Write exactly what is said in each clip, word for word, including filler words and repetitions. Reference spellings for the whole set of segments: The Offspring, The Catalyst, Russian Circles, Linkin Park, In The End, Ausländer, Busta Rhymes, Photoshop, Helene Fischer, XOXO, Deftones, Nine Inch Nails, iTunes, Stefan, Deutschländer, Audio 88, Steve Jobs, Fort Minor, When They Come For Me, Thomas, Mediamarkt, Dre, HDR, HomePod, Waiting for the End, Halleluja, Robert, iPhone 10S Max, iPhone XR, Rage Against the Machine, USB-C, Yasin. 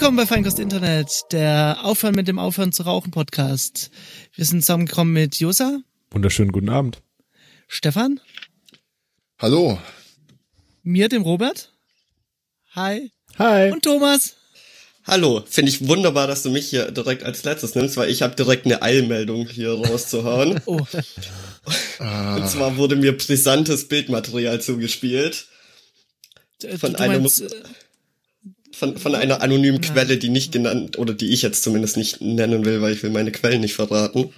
Willkommen bei Feinkost Internet, der Aufhören mit dem Aufhören zu rauchen Podcast. Wir sind zusammengekommen mit Josa. Wunderschönen guten Abend. Stefan. Hallo. Mir, dem Robert. Hi. Hi. Und Thomas. Hallo. Finde ich wunderbar, dass du mich hier direkt als letztes nimmst, weil ich habe direkt eine Eilmeldung hier rauszuhauen. Oh. Und zwar wurde mir brisantes Bildmaterial zugespielt. Von du einem... Meinst, Von, von einer anonymen ja. Quelle, die nicht genannt, oder die ich jetzt zumindest nicht nennen will, weil ich will meine Quellen nicht verraten.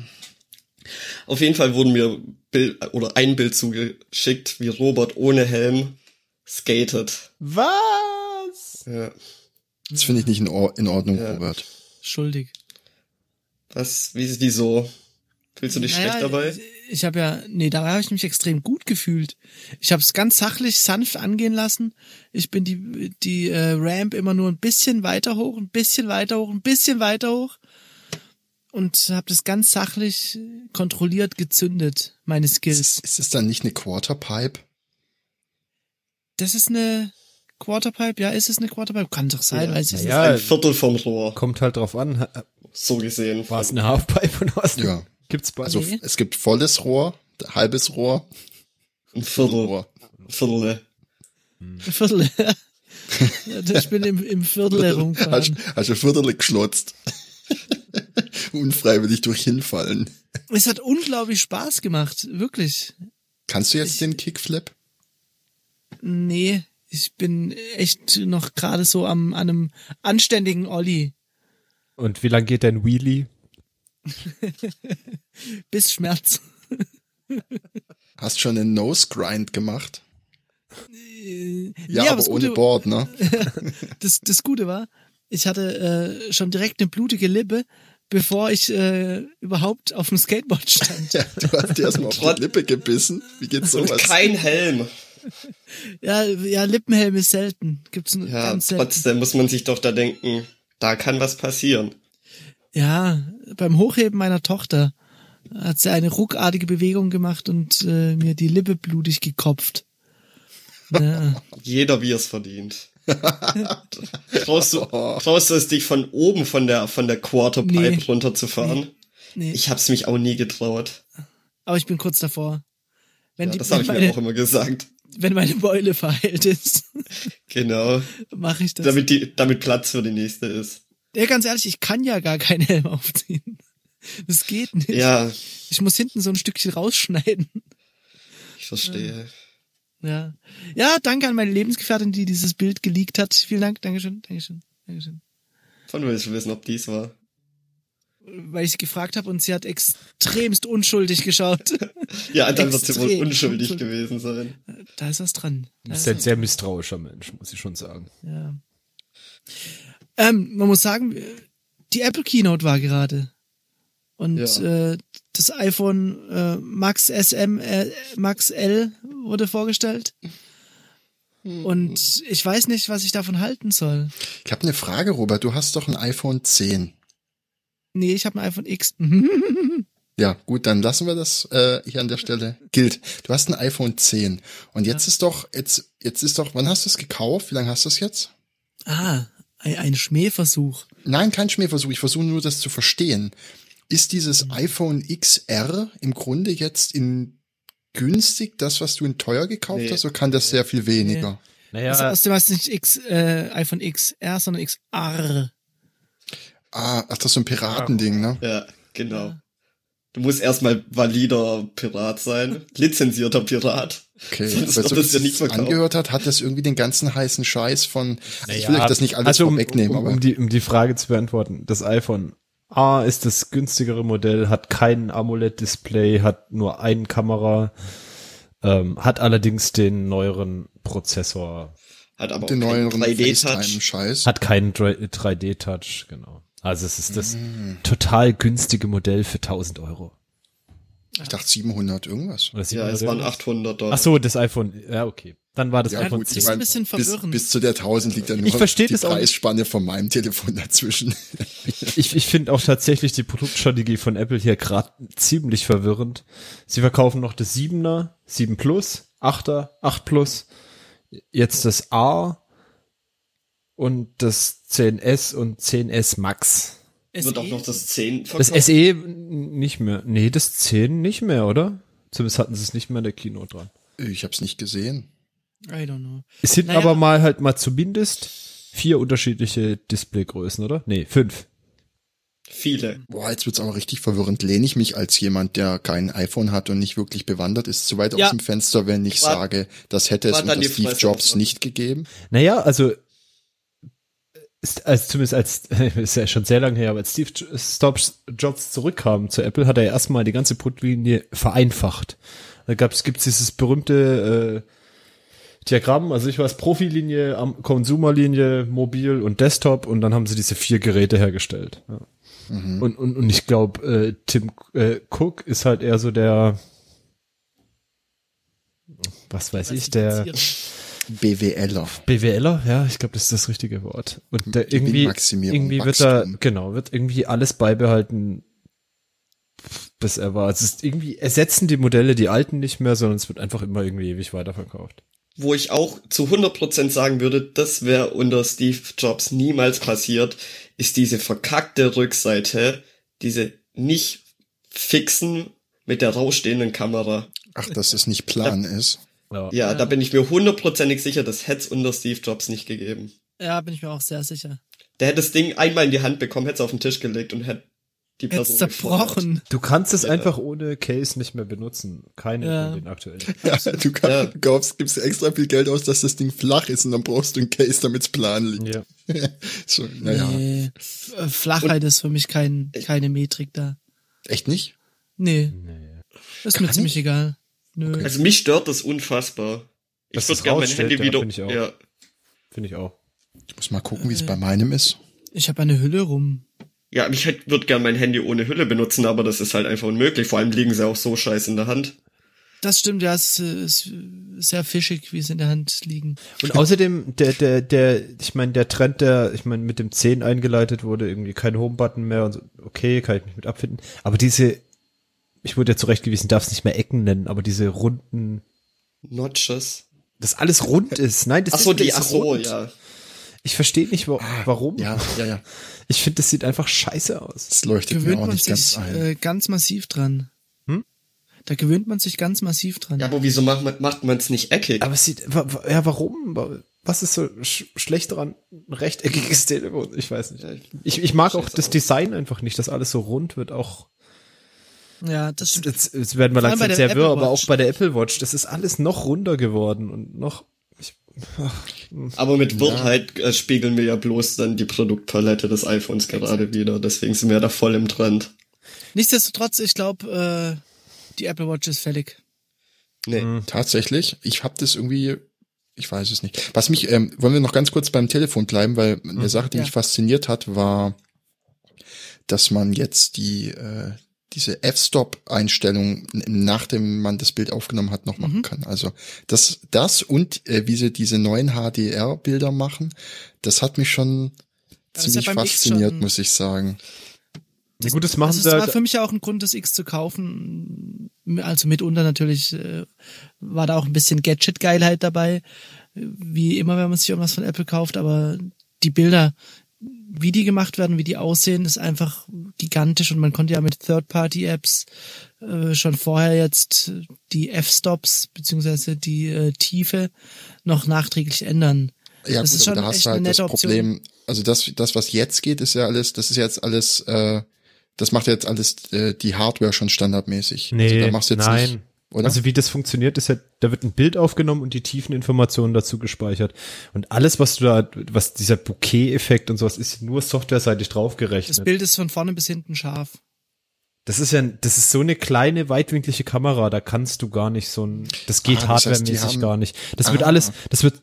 Auf jeden Fall wurden mir Bild, oder ein Bild zugeschickt, wie Robert ohne Helm skatet. Was? Ja. Das finde ich nicht in, Or- in Ordnung, ja. Robert. Schuldig. Was? Wie, wieso? Fühlst du dich naja, schlecht dabei? Ich habe ja, nee, dabei habe ich mich extrem gut gefühlt. Ich habe es ganz sachlich, sanft angehen lassen. Ich bin die die äh, Ramp immer nur ein bisschen weiter hoch, ein bisschen weiter hoch, ein bisschen weiter hoch und habe das ganz sachlich kontrolliert gezündet, meine Skills. Ist, ist es dann nicht eine Quarterpipe? Das ist eine Quarterpipe, ja, ist es eine Quarterpipe? Kann doch sein, ja, weiß ich nicht. Ja, ein Viertel vom Rohr. Kommt halt drauf an. So gesehen. War es eine Halfpipe oder was? Ja. Gibt's bei also, nee. Es gibt volles Rohr, halbes Rohr, ein Viertel. Viertel. Ein Viertel. Ich bin im, im Viertel herumgefahren. Hast, hast du Viertel geschlotzt. Unfreiwillig durch hinfallen. Es hat unglaublich Spaß gemacht, wirklich. Kannst du jetzt ich, den Kickflip? Nee, ich bin echt noch gerade so am, an einem anständigen Olli. Und wie lang geht dein Wheelie? Bis Schmerz. Hast schon einen Nose-Grind gemacht? Äh, ja, ja, aber ohne Gute, Board, ne? das, das Gute war, ich hatte äh, schon direkt eine blutige Lippe, bevor ich äh, überhaupt auf dem Skateboard stand. Ja, du hast dir erstmal auf die Lippe gebissen. Wie geht's sowas? Und kein Helm. Ja, ja, Lippenhelm ist selten. Gibt's nur ja, ganz selten. Trotzdem muss man sich doch da denken, da kann was passieren. Ja, beim Hochheben meiner Tochter hat sie eine ruckartige Bewegung gemacht und äh, mir die Lippe blutig gekopft. Ja. Jeder, wie es verdient. traust, du, traust du es dich von oben von der von der Quarterpipe nee. runterzufahren? Nee. Nee. Ich hab's mich auch nie getraut. Aber ich bin kurz davor. Wenn ja, die, das habe ich meine, mir auch immer gesagt. Wenn meine Beule verheilt ist. Genau. Mache ich das. Damit, die, damit Platz für die nächste ist. Ja, ganz ehrlich, ich kann ja gar keinen Helm aufziehen. Das geht nicht. Ja. Ich muss hinten so ein Stückchen rausschneiden. Ich verstehe. Ja. Ja, danke an meine Lebensgefährtin, die dieses Bild geleakt hat. Vielen Dank, Dankeschön, Dankeschön, Dankeschön. Von will ich wissen, ob dies war. Weil ich sie gefragt habe und sie hat extremst unschuldig geschaut. Ja, dann wird sie wohl unschuldig, unschuldig gewesen sein. Da ist was dran. Du bist ein sehr misstrauischer Mensch, muss ich schon sagen. Ja. Ähm, man muss sagen, die Apple Keynote war gerade und ja. äh, das iPhone äh, Max S M, äh, Max L wurde vorgestellt hm. und ich weiß nicht, was ich davon halten soll. Ich habe eine Frage, Robert, du hast doch ein iPhone zehn. Nee, ich habe ein iPhone X. Ja, gut, dann lassen wir das äh, hier an der Stelle. Gilt, du hast ein iPhone zehn und jetzt ja. ist doch, jetzt jetzt ist doch, wann hast du es gekauft? Wie lange hast du es jetzt? Ah, ein Schmähversuch. Nein, kein Schmähversuch. Ich versuche nur, das zu verstehen. Ist dieses mhm. iPhone X R im Grunde jetzt in günstig das, was du in teuer gekauft nee. hast, oder kann das sehr viel weniger? Nee. Naja. Also, aus dem heißt nicht X, äh, iPhone X R, sondern X R. Ah, ach, das ist so ein Piratending, ne? Ja, genau. Du musst erstmal valider Pirat sein, lizenzierter Pirat. Okay, sonst weil so das ja nichts angehört hat, hat das irgendwie den ganzen heißen Scheiß von, naja, ich will euch das nicht alles also um, wegnehmen. Um, um, um, die, um die Frage zu beantworten, das iPhone A ist das günstigere Modell, hat kein AMOLED-Display, hat nur eine Kamera, ähm, hat allerdings den neueren Prozessor. Hat aber den auch keinen neueren drei D-Touch. Hat keinen drei D-Touch, genau. Also es ist das mm. total günstige Modell für tausend Euro. Ich dachte siebenhundert irgendwas. Oder siebenhundert ja, es waren achthundert Dollar. Ach so, das iPhone, ja okay. Dann war das ja, iPhone gut, zehn. Das ist ein bisschen verwirrend. Bis, bis zu der tausend liegt dann nur die Preisspanne von meinem Telefon dazwischen. Ich, ich, ich finde auch tatsächlich die Produktstrategie von Apple hier gerade ziemlich verwirrend. Sie verkaufen noch das siebener, sieben Plus, achter, acht Plus, jetzt das A und das zehn S und zehn S Max. S E? Wird auch noch das zehn verkauft? Das S E nicht mehr. Nee, das zehn nicht mehr, oder? Zumindest hatten sie es nicht mehr in der Kino dran. Ich hab's nicht gesehen. I don't know. Es sind naja. aber mal halt mal zumindest vier unterschiedliche Displaygrößen, oder? Nee, fünf. Viele. Boah, jetzt wird's aber richtig verwirrend. Lehne ich mich als jemand, der kein iPhone hat und nicht wirklich bewandert ist, zu weit ja. aus dem Fenster, wenn ich war, sage, das hätte es unter Steve Jobs nicht gegeben? Naja, also Ist, also zumindest als, ist ja schon sehr lange her, aber als Steve Jobs zurückkam zu Apple, hat er ja erstmal die ganze Produktlinie vereinfacht. Da gab's, gibt's dieses berühmte äh, Diagramm, also ich weiß, Profilinie, Consumerlinie, Mobil und Desktop, und dann haben sie diese vier Geräte hergestellt. Ja. Mhm. Und, und, und ich glaube, äh, Tim äh, Cook ist halt eher so der, was weiß ich, der BWLer. BWLer, ja, ich glaube, das ist das richtige Wort. Und der irgendwie, irgendwie wird da, genau, wird irgendwie alles beibehalten, bis er war. Es ist irgendwie, ersetzen die Modelle die alten nicht mehr, sondern es wird einfach immer irgendwie ewig weiterverkauft. Wo ich auch zu hundert Prozent sagen würde, das wäre unter Steve Jobs niemals passiert, ist diese verkackte Rückseite, diese nicht fixen mit der rausstehenden Kamera. Ach, dass es nicht plan ja. ist. Ja, ja, da bin ich mir hundertprozentig sicher, das hätte es unter Steve Jobs nicht gegeben. Ja, bin ich mir auch sehr sicher. Der hätte das Ding einmal in die Hand bekommen, hätte es auf den Tisch gelegt und hätte die Person zerbrochen. Du kannst es ja. einfach ohne Case nicht mehr benutzen. Keine ja. von den aktuellen. Ja, du kannst, ja. kaufst, gibst extra viel Geld aus, dass das Ding flach ist, und dann brauchst du einen Case, damit es plan liegt. Ja. so, na ja. Nee. Flachheit und ist für mich kein, keine Metrik da. Echt nicht? Nee. nee. Ist mir Kann ziemlich ich? egal. Okay. Also mich stört das unfassbar. Ich würde gerne mein Handy ja, wieder... Finde ich, ja. find ich auch. Ich muss mal gucken, wie es äh, bei meinem ist. Ich habe eine Hülle rum. Ja, ich würde gerne mein Handy ohne Hülle benutzen, aber das ist halt einfach unmöglich. Vor allem liegen sie auch so scheiße in der Hand. Das stimmt, ja, es ist sehr fischig, wie es in der Hand liegen. Und außerdem, der, der, der, ich meine, der Trend, der, ich meine, mit dem zehn eingeleitet wurde, irgendwie kein Home-Button mehr und so, okay, kann ich mich mit abfinden. Aber diese... Ich wurde ja zurechtgewiesen, darf es nicht mehr Ecken nennen, aber diese runden Notches. Dass alles rund ist. Nein, das ach so, ist nicht so, ja. Ich verstehe nicht, wa- warum. Ja, ja, ja. Ich finde, das sieht einfach scheiße aus. Das leuchtet gewöhnt mir auch man nicht sich, ganz ein. Äh, ganz massiv dran. Hm? Da gewöhnt man sich ganz massiv dran. Ja, aber wieso macht man es nicht eckig? Aber es sieht, wa- wa- ja, warum? Was ist so sch- schlecht dran? Ein rechteckiges Telefon? Ich weiß nicht. Ich, ich mag auch das Design einfach nicht, dass alles so rund wird, auch. Ja, das stimmt. Jetzt, jetzt werden wir langsam sehr wirr, aber auch bei der Apple Watch, das ist alles noch runder geworden und noch... Ich, aber mit ja. Wirrheit äh, spiegeln wir ja bloß dann die Produktpalette des iPhones gerade Exakt. wieder, deswegen sind wir da voll im Trend. Nichtsdestotrotz, ich glaube, äh, die Apple Watch ist fällig. Nee. Mhm. Tatsächlich, ich hab das irgendwie... Ich weiß es nicht. Was mich... Ähm, wollen wir noch ganz kurz beim Telefon bleiben, weil mhm. eine Sache, die ja. mich fasziniert hat, war, dass man jetzt die... Äh, diese F-Stop-Einstellung, nachdem man das Bild aufgenommen hat, noch machen mhm. kann. Also das das und äh, wie sie diese neuen H D R-Bilder machen, das hat mich schon das ziemlich ja fasziniert, schon, muss ich sagen. Das, Gut, das, machen also das war da, für mich ja auch ein Grund, das X zu kaufen. Also mitunter natürlich äh, war da auch ein bisschen Gadget-Geilheit dabei, wie immer, wenn man sich irgendwas von Apple kauft, aber die Bilder... Wie die gemacht werden, wie die aussehen, ist einfach gigantisch, und man konnte ja mit Third-Party-Apps äh, schon vorher jetzt die F-Stops beziehungsweise die äh, Tiefe noch nachträglich ändern. Ja, das gut, ist schon aber da hast du halt das Problem, Option. Also das, das, was jetzt geht, ist ja alles, das ist jetzt alles, äh, das macht jetzt alles äh, die Hardware schon standardmäßig. Nee, also da machst du jetzt nein. nicht. Oder? Also wie das funktioniert, ist ja, da wird ein Bild aufgenommen und die tiefen Informationen dazu gespeichert. Und alles, was du da, was dieser Bokeh-Effekt und sowas ist, nur softwareseitig draufgerechnet. Das Bild ist von vorne bis hinten scharf. Das ist ja, das ist so eine kleine weitwinklige Kamera, da kannst du gar nicht so ein, das geht ah, hardwaremäßig das heißt, gar nicht. Das ah. wird alles, das wird,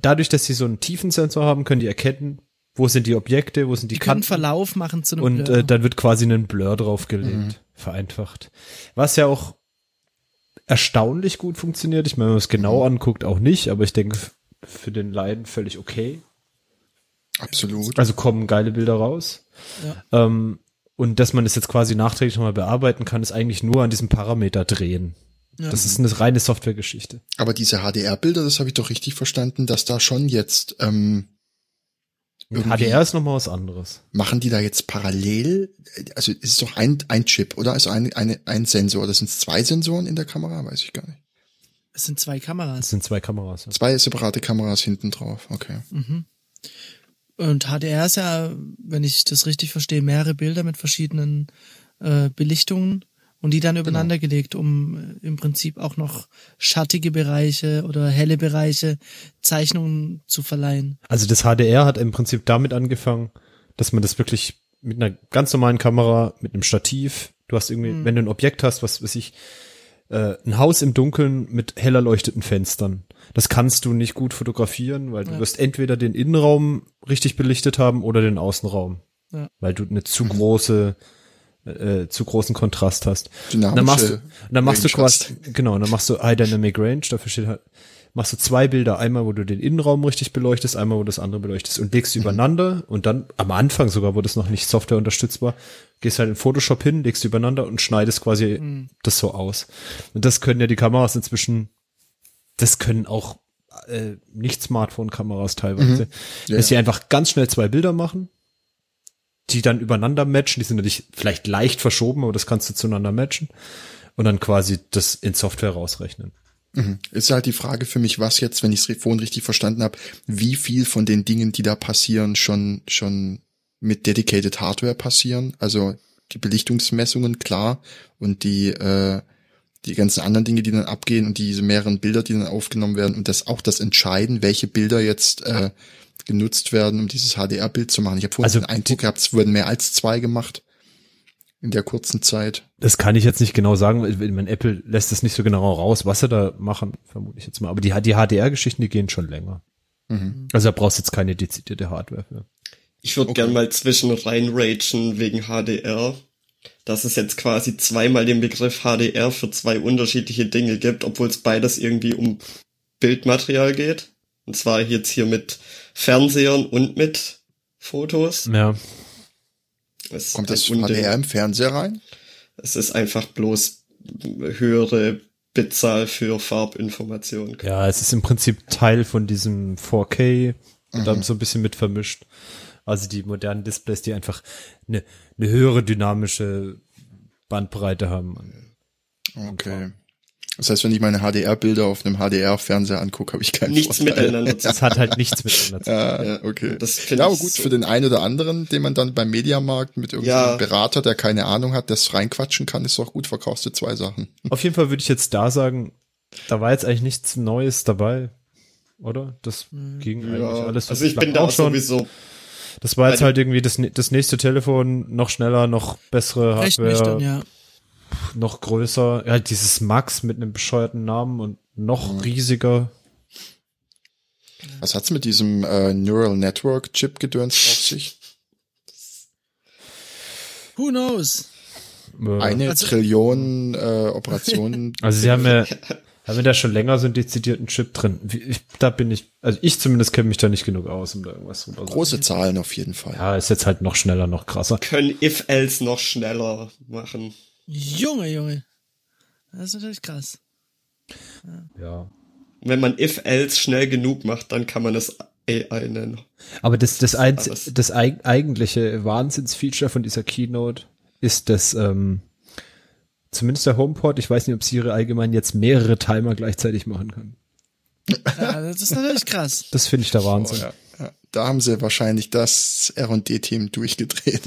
dadurch, dass sie so einen Tiefensensor haben, können die erkennen, wo sind die Objekte, wo sind die, die Kanten. Verlauf machen zu einem Und Blur. Äh, dann wird quasi ein Blur draufgelegt, mhm. vereinfacht. Was ja auch erstaunlich gut funktioniert. Ich meine, wenn man es genau anguckt, auch nicht, aber ich denke, für den Laien völlig okay. Absolut. Also kommen geile Bilder raus. Ja. Ähm, und dass man es jetzt quasi nachträglich nochmal bearbeiten kann, ist eigentlich nur an diesem Parameter drehen. Ja. Das ist eine reine Softwaregeschichte. Aber diese H D R-Bilder, das habe ich doch richtig verstanden, dass da schon jetzt ähm, H D R ist nochmal was anderes. Machen die da jetzt parallel? Also es ist doch ein, ein Chip, oder? Also ein, eine, ein Sensor. Das sind zwei Sensoren in der Kamera? Weiß ich gar nicht. Es sind zwei Kameras. Es sind zwei Kameras. Ja. Zwei separate Kameras hinten drauf. Okay. Mhm. Und H D R ist ja, wenn ich das richtig verstehe, mehrere Bilder mit verschiedenen äh, Belichtungen und die dann übereinander genau. gelegt, um im Prinzip auch noch schattige Bereiche oder helle Bereiche Zeichnungen zu verleihen. Also das H D R hat im Prinzip damit angefangen, dass man das wirklich mit einer ganz normalen Kamera, mit einem Stativ, du hast irgendwie, mhm. wenn du ein Objekt hast, was weiß ich, ein Haus im Dunkeln mit hell erleuchteten Fenstern. Das kannst du nicht gut fotografieren, weil du ja. wirst entweder den Innenraum richtig belichtet haben oder den Außenraum, ja. weil du eine zu große, äh, zu großen Kontrast hast. Dynamische dann machst, dann machst du quasi, genau, dann machst du High Dynamic Range, dafür steht halt, machst du zwei Bilder, einmal, wo du den Innenraum richtig beleuchtest, einmal, wo du das andere beleuchtest und legst sie übereinander und dann, am Anfang sogar, wo das noch nicht Software unterstützt war, gehst halt in Photoshop hin, legst sie übereinander und schneidest quasi mhm. das so aus. Und das können ja die Kameras inzwischen, das können auch äh, Nicht-Smartphone-Kameras teilweise, mhm. ja. dass sie einfach ganz schnell zwei Bilder machen, die dann übereinander matchen, die sind natürlich vielleicht leicht verschoben, aber das kannst du zueinander matchen und dann quasi das in Software rausrechnen. Mhm. Ist halt die Frage für mich, was jetzt, wenn ich es vorhin richtig verstanden habe, wie viel von den Dingen, die da passieren, schon schon mit dedicated Hardware passieren. Also die Belichtungsmessungen, klar, und die äh, die ganzen anderen Dinge, die dann abgehen und diese mehreren Bilder, die dann aufgenommen werden und das auch das Entscheiden, welche Bilder jetzt äh, genutzt werden, um dieses H D R-Bild zu machen. Ich habe vorhin also, den Eindruck gehabt, es wurden mehr als zwei gemacht in der kurzen Zeit. Das kann ich jetzt nicht genau sagen, weil mein Apple lässt das nicht so genau raus, was sie da machen, vermute ich jetzt mal. Aber die, die H D R-Geschichten, die gehen schon länger. Mhm. Also da brauchst du jetzt keine dezidierte Hardware für. Ich würde okay. gern mal zwischen reinragen wegen H D R, dass es jetzt quasi zweimal den Begriff H D R für zwei unterschiedliche Dinge gibt, obwohl es beides irgendwie um Bildmaterial geht. Und zwar jetzt hier mit Fernsehern und mit Fotos. Ja. Es kommt das H D R im Fernseher rein? Es ist einfach bloß höhere Bitzahl für Farbinformationen. Ja, es ist im Prinzip Teil von diesem vier K, mhm. da so ein bisschen mit vermischt. Also die modernen Displays, die einfach eine, eine höhere dynamische Bandbreite haben. Okay. Das heißt, wenn ich meine H D R-Bilder auf einem H D R-Fernseher angucke, habe ich keinen nichts Vorteil. Miteinander zu tun. Das hat halt nichts miteinander zu tun. Ja, ja, okay. Das finde ja, ich gut, so. Für den einen oder anderen, den man dann beim Mediamarkt mit irgendeinem ja. Berater, der keine Ahnung hat, das reinquatschen kann, ist doch gut, verkaufst du zwei Sachen. Auf jeden Fall würde ich jetzt da sagen, da war jetzt eigentlich nichts Neues dabei, oder? Das ging ja. eigentlich alles. Also ich bin da auch sowieso schon. Das war jetzt halt irgendwie das, das nächste Telefon, noch schneller, noch bessere Hardware. Recht nüchtern, ja. Noch größer, ja, dieses Max mit einem bescheuerten Namen und noch mhm. riesiger. Was hat's mit diesem äh, Neural Network Chip Gedöns auf sich? Who knows? Eine also, Trillion äh, Operationen. Also sie haben ja, haben wir da schon länger so einen dezidierten Chip drin. Ich, da bin ich, also ich zumindest kenne mich da nicht genug aus, um da irgendwas drüber zu sagen. Große Zahlen auf jeden Fall. Ja, ist jetzt halt noch schneller, noch krasser. Können if-else noch schneller machen. Junge, Junge. Das ist natürlich krass. Ja. ja. Wenn man if-else schnell genug macht, dann kann man das A I nennen. Aber das, das, das, ein, das eig- eigentliche Wahnsinns-Feature von dieser Keynote ist, dass ähm, zumindest der HomePod, ich weiß nicht, ob Siri allgemein jetzt mehrere Timer gleichzeitig machen kann. Ja, das ist natürlich krass. Das finde ich der Wahnsinn. Oh, ja. Da haben sie wahrscheinlich das R und D-Team durchgedreht.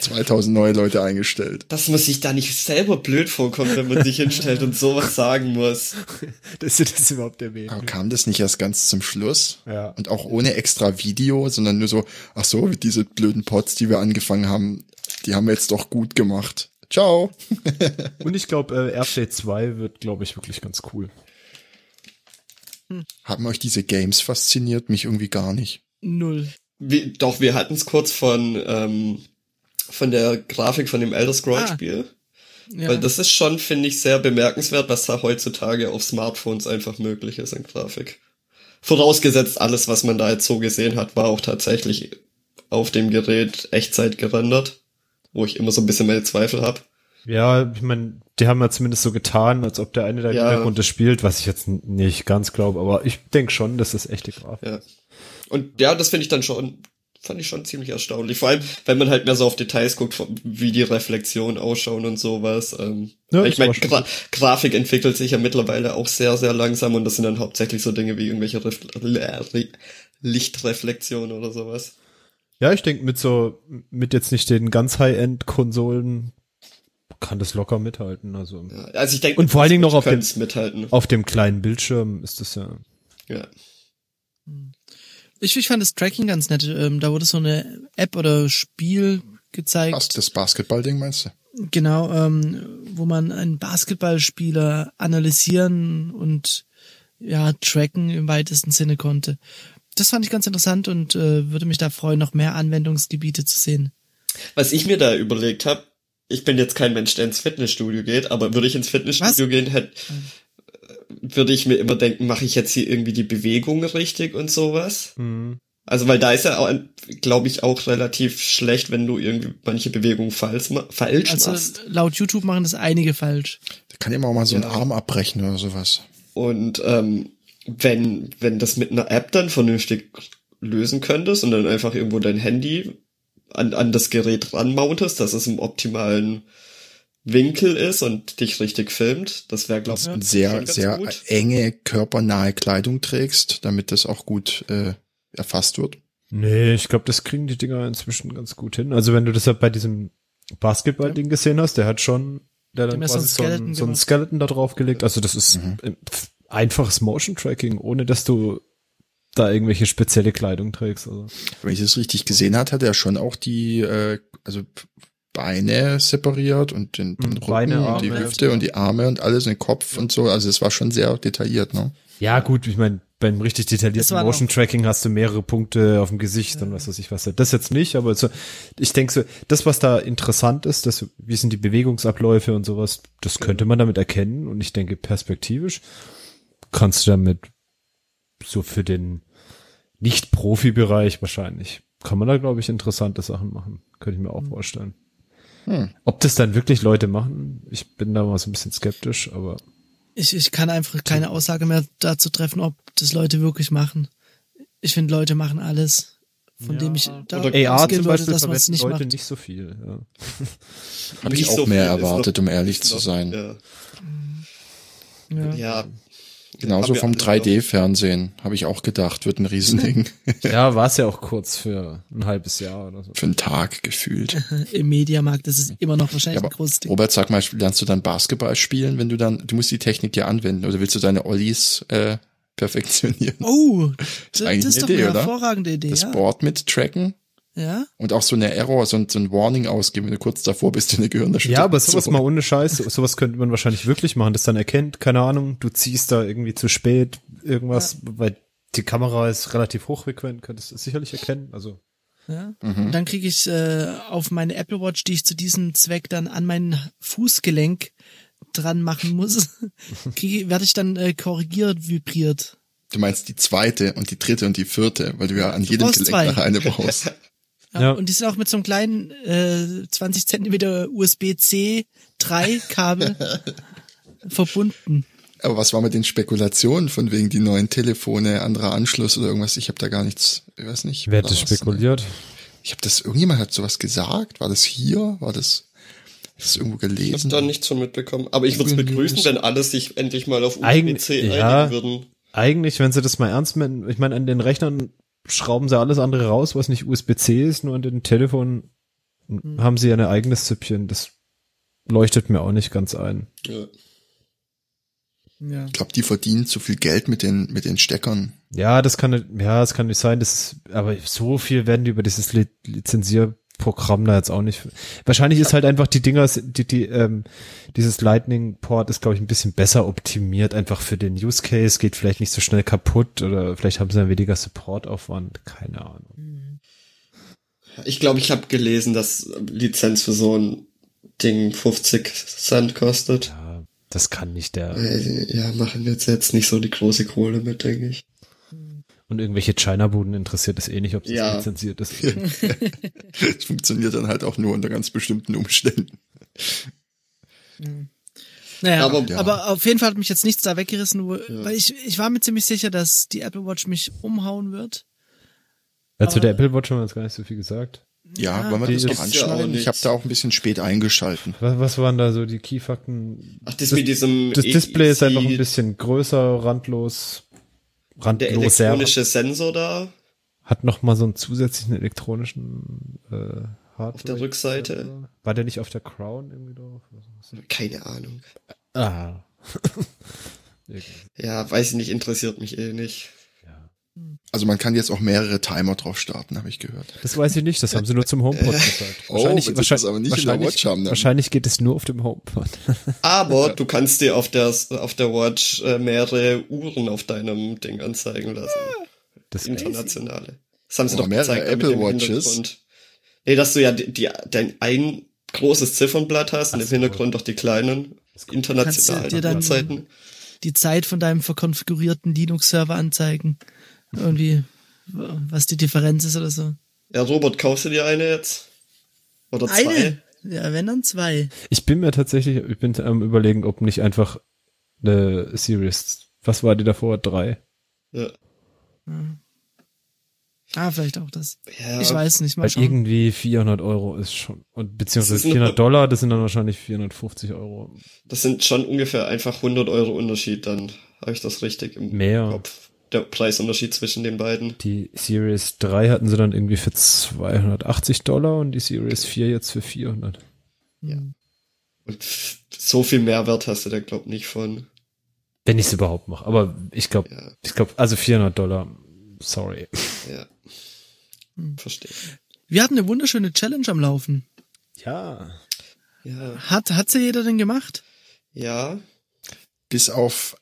zweitausend neue Leute eingestellt. Dass man sich da nicht selber blöd vorkommt, wenn man sich hinstellt und sowas sagen muss. Das ist das überhaupt der Weg. Aber kam das nicht erst ganz zum Schluss? Ja. Und auch ohne extra Video, sondern nur so, ach so, diese blöden Pods, die wir angefangen haben, die haben wir jetzt doch gut gemacht. Ciao. Und ich glaube, äh, R P zwei wird, glaube ich, wirklich ganz cool. Hm. Haben euch diese Games fasziniert? Mich irgendwie gar nicht. Null. Wie, doch, wir hatten es kurz von ähm, von der Grafik von dem Elder Scrolls-Spiel. Ah. Ja. Weil das ist schon, finde ich, sehr bemerkenswert, was da heutzutage auf Smartphones einfach möglich ist in Grafik. Vorausgesetzt, alles, was man da jetzt so gesehen hat, war auch tatsächlich auf dem Gerät Echtzeit gerendert, wo ich immer so ein bisschen meine Zweifel habe. Ja, ich meine, die haben ja zumindest so getan, als ob der eine da im ja. Hintergrund das spielt, was ich jetzt nicht ganz glaube, aber ich denke schon, dass das echte Grafik ja. ist. Und ja, das finde ich dann schon, fand ich schon ziemlich erstaunlich. Vor allem, wenn man halt mehr so auf Details guckt, wie die Reflexionen ausschauen und sowas. Ähm, ja, ich meine, Gra- Grafik entwickelt sich ja mittlerweile auch sehr, sehr langsam und das sind dann hauptsächlich so Dinge wie irgendwelche Refle- Lichtreflexionen oder sowas. Ja, ich denke, mit so, mit jetzt nicht den ganz High-End-Konsolen kann das locker mithalten. Also, ja, also ich denke, und vor allen Dingen noch auf dem, mithalten. auf dem kleinen Bildschirm ist das ja. Ja. Ich, ich fand das Tracking ganz nett. Ähm, da wurde so eine App oder Spiel gezeigt. Ach, das Basketball-Ding meinst du? Genau, ähm, wo man einen Basketballspieler analysieren und ja tracken im weitesten Sinne konnte. Das fand ich ganz interessant und äh, würde mich da freuen, noch mehr Anwendungsgebiete zu sehen. Was ich mir da überlegt habe, ich bin jetzt kein Mensch, der ins Fitnessstudio geht, aber würde ich ins Fitnessstudio Was? gehen, hätte, würde ich mir immer denken, mache ich jetzt hier irgendwie die Bewegung richtig und sowas? Mhm. Also, weil da ist ja, glaube ich, auch relativ schlecht, wenn du irgendwie manche Bewegungen falsch, falsch also, machst. Also laut YouTube machen das einige falsch. Da kann ja auch mal so ja. einen Arm abbrechen oder sowas. Und ähm, wenn wenn das mit einer App dann vernünftig lösen könntest und dann einfach irgendwo dein Handy an, an das Gerät ranmountest, dass es im optimalen Winkel ist und dich richtig filmt. Das wäre, glaube ich, ganz sehr, sehr gut. Enge, körpernahe Kleidung trägst, damit das auch gut äh, erfasst wird. Nee, ich glaube, das kriegen die Dinger inzwischen ganz gut hin. Also wenn du das halt bei diesem Basketball-Ding ja. gesehen hast, der hat schon der hat dann quasi so ein Skeleton, so ein, so ein Skeleton da draufgelegt. Also das ist mhm. einfaches Motion-Tracking, ohne dass du da irgendwelche spezielle Kleidung trägst. Also. Wenn ich das richtig gesehen habe, hat er schon auch die äh, also Beine separiert und den, den Rücken Beine, und Arme, die Hüfte also. und die Arme und alles und den Kopf und so. Also es war schon sehr detailliert, ne? Ja gut, ich meine, beim richtig detaillierten Motion-Tracking hast du mehrere Punkte auf dem Gesicht ja. und was weiß ich was. Das jetzt nicht, aber so, ich denke so, das, was da interessant ist, das, wie sind die Bewegungsabläufe und sowas, das könnte man damit erkennen und ich denke perspektivisch kannst du damit so für den Nicht-Profi-Bereich wahrscheinlich, kann man da, glaube ich, interessante Sachen machen. Könnte ich mir auch mhm. vorstellen. Hm. Ob das dann wirklich Leute machen, ich bin da mal so ein bisschen skeptisch, aber Ich, ich kann einfach keine Aussage mehr dazu treffen, ob das Leute wirklich machen. Ich finde, Leute machen alles, von ja. dem ich da A R zum Beispiel, dass man es nicht Leute macht. Nicht so viel. Ja. Habe ich auch so mehr erwartet, um ehrlich zu sein. Ja. ja. ja. Genauso vom drei D-Fernsehen, habe ich auch gedacht, wird ein Riesending. Ja, war es ja auch kurz für ein halbes Jahr oder so. Für einen Tag gefühlt. Im Mediamarkt ist es immer noch wahrscheinlich ja, ein großes Ding. Robert, sag mal, lernst du dann Basketball spielen, wenn du dann, du musst die Technik ja anwenden oder willst du deine Ollies äh, perfektionieren? Oh, das ist, das ist doch eine Idee, hervorragende Idee, das ja. Board mit tracken. Ja. Und auch so eine Error, so ein, so ein Warning ausgeben, wenn du kurz davor bist, in eine Gehirnerschütterung. Ja, aber sowas mal ohne Scheiß, sowas könnte man wahrscheinlich wirklich machen, das dann erkennt, keine Ahnung, du ziehst da irgendwie zu spät irgendwas, ja. weil die Kamera ist relativ hochfrequent, könntest du das sicherlich erkennen, also. Ja. Mhm. Und dann kriege ich äh, auf meine Apple Watch, die ich zu diesem Zweck dann an mein Fußgelenk dran machen muss, krieg, werde ich dann äh, korrigiert, vibriert. Du meinst die zweite und die dritte und die vierte, weil du ja an du jedem Gelenk zwei. nachher eine brauchst. Ja, ja. Und die sind auch mit so einem kleinen äh, zwanzig Zentimeter U S B C drei Kabel verbunden. Aber was war mit den Spekulationen von wegen die neuen Telefone, anderer Anschluss oder irgendwas? Ich habe da gar nichts, ich weiß nicht. Wer hat das spekuliert? Ich habe das, irgendjemand hat sowas gesagt. War das hier? War das, das irgendwo gelesen? Ich habe da nichts von mitbekommen. Aber ich würde es begrüßen, wenn alle sich endlich mal auf U S B C ja, einigen würden. Eigentlich, wenn sie das mal ernst meinen, ich meine, an den Rechnern schrauben sie alles andere raus, was nicht U S B C ist, nur an den Telefonen mhm. haben sie ja ein eigenes Züppchen. Das leuchtet mir auch nicht ganz ein. Ja. Ja. Ich glaube, die verdienen zu viel Geld mit den mit den Steckern. Ja, das kann ja, das kann nicht sein. Das ist, aber so viel werden die über dieses Lizenzierprogramm da jetzt auch nicht. Wahrscheinlich ja. ist halt einfach die Dinger, die die ähm, dieses Lightning Port ist, glaube ich, ein bisschen besser optimiert einfach für den Use Case. Geht vielleicht nicht so schnell kaputt oder vielleicht haben sie ein weniger Supportaufwand. Keine Ahnung. Ich glaube, ich habe gelesen, dass Lizenz für so ein Ding fünfzig Cent kostet. Ja, das kann nicht der. Ja, machen wir jetzt, jetzt nicht so die große Kohle mit, denke ich. Und irgendwelche China-Buden interessiert es eh nicht, ob das ja. lizenziert ist. Es funktioniert dann halt auch nur unter ganz bestimmten Umständen. Mhm. Naja, aber, ja. aber auf jeden Fall hat mich jetzt nichts da weggerissen, wo, ja. weil ich, ich war mir ziemlich sicher, dass die Apple Watch mich umhauen wird. Ja, zu der Apple Watch haben wir jetzt gar nicht so viel gesagt. Ja, ja, wollen wir das noch anschneiden? Ja, ich habe da auch ein bisschen spät eingeschalten. Was, was waren da so die Key-Fakten? Ach, das, das mit diesem... Das Display ist einfach ein bisschen größer, randlos. randlos der elektronische Sensor da. Hat nochmal so einen zusätzlichen elektronischen... Äh, auf der Rückseite. War der nicht auf der Crown irgendwie drauf? Keine Ahnung. Ah. Ja, weiß ich nicht, interessiert mich eh nicht. Ja. Also man kann jetzt auch mehrere Timer drauf starten, habe ich gehört. Das weiß ich nicht, das haben sie nur zum HomePod gesagt. Oh, wahrscheinlich, wahrscheinlich, das aber nicht wahrscheinlich, in der Watch haben, dann. Wahrscheinlich geht es nur auf dem HomePod. Aber du kannst dir auf der, auf der Watch mehrere Uhren auf deinem Ding anzeigen lassen. Das internationale. Das haben sie oh, doch mehrere gezeigt, Apple Watches. Nee, dass du ja die, die, dein ein großes Ziffernblatt hast und im Hintergrund doch die kleinen internationalen Zeiten. Die Zeit von deinem verkonfigurierten Linux-Server anzeigen. Irgendwie, was die Differenz ist oder so. Ja, Robert, kaufst du dir eine jetzt? Oder zwei? Eine? Ja, wenn dann zwei. Ich bin mir tatsächlich, ich bin am Überlegen, ob nicht einfach eine Series, was war die davor? Drei? Ja. Hm. Ah, vielleicht auch das. Ja, ich weiß nicht. Mal schauen. Irgendwie vierhundert Euro ist schon, und beziehungsweise vierhundert Dollar, das sind dann wahrscheinlich vierhundertfünfzig Euro. Das sind schon ungefähr einfach hundert Euro Unterschied, dann habe ich das richtig im Mehr. Kopf. Der Preisunterschied zwischen den beiden. Die Series drei hatten sie dann irgendwie für zweihundertachtzig Dollar und die Series vier jetzt für vierhundert. Ja. Und so viel Mehrwert hast du da, glaub ich, nicht von. Wenn ich es überhaupt mache, aber ich glaube, ja. ich glaube, also vierhundert Dollar, sorry. Ja. Verstehe. Wir hatten eine wunderschöne Challenge am Laufen. Ja. ja. Hat, hat sie jeder denn gemacht? Ja. Bis auf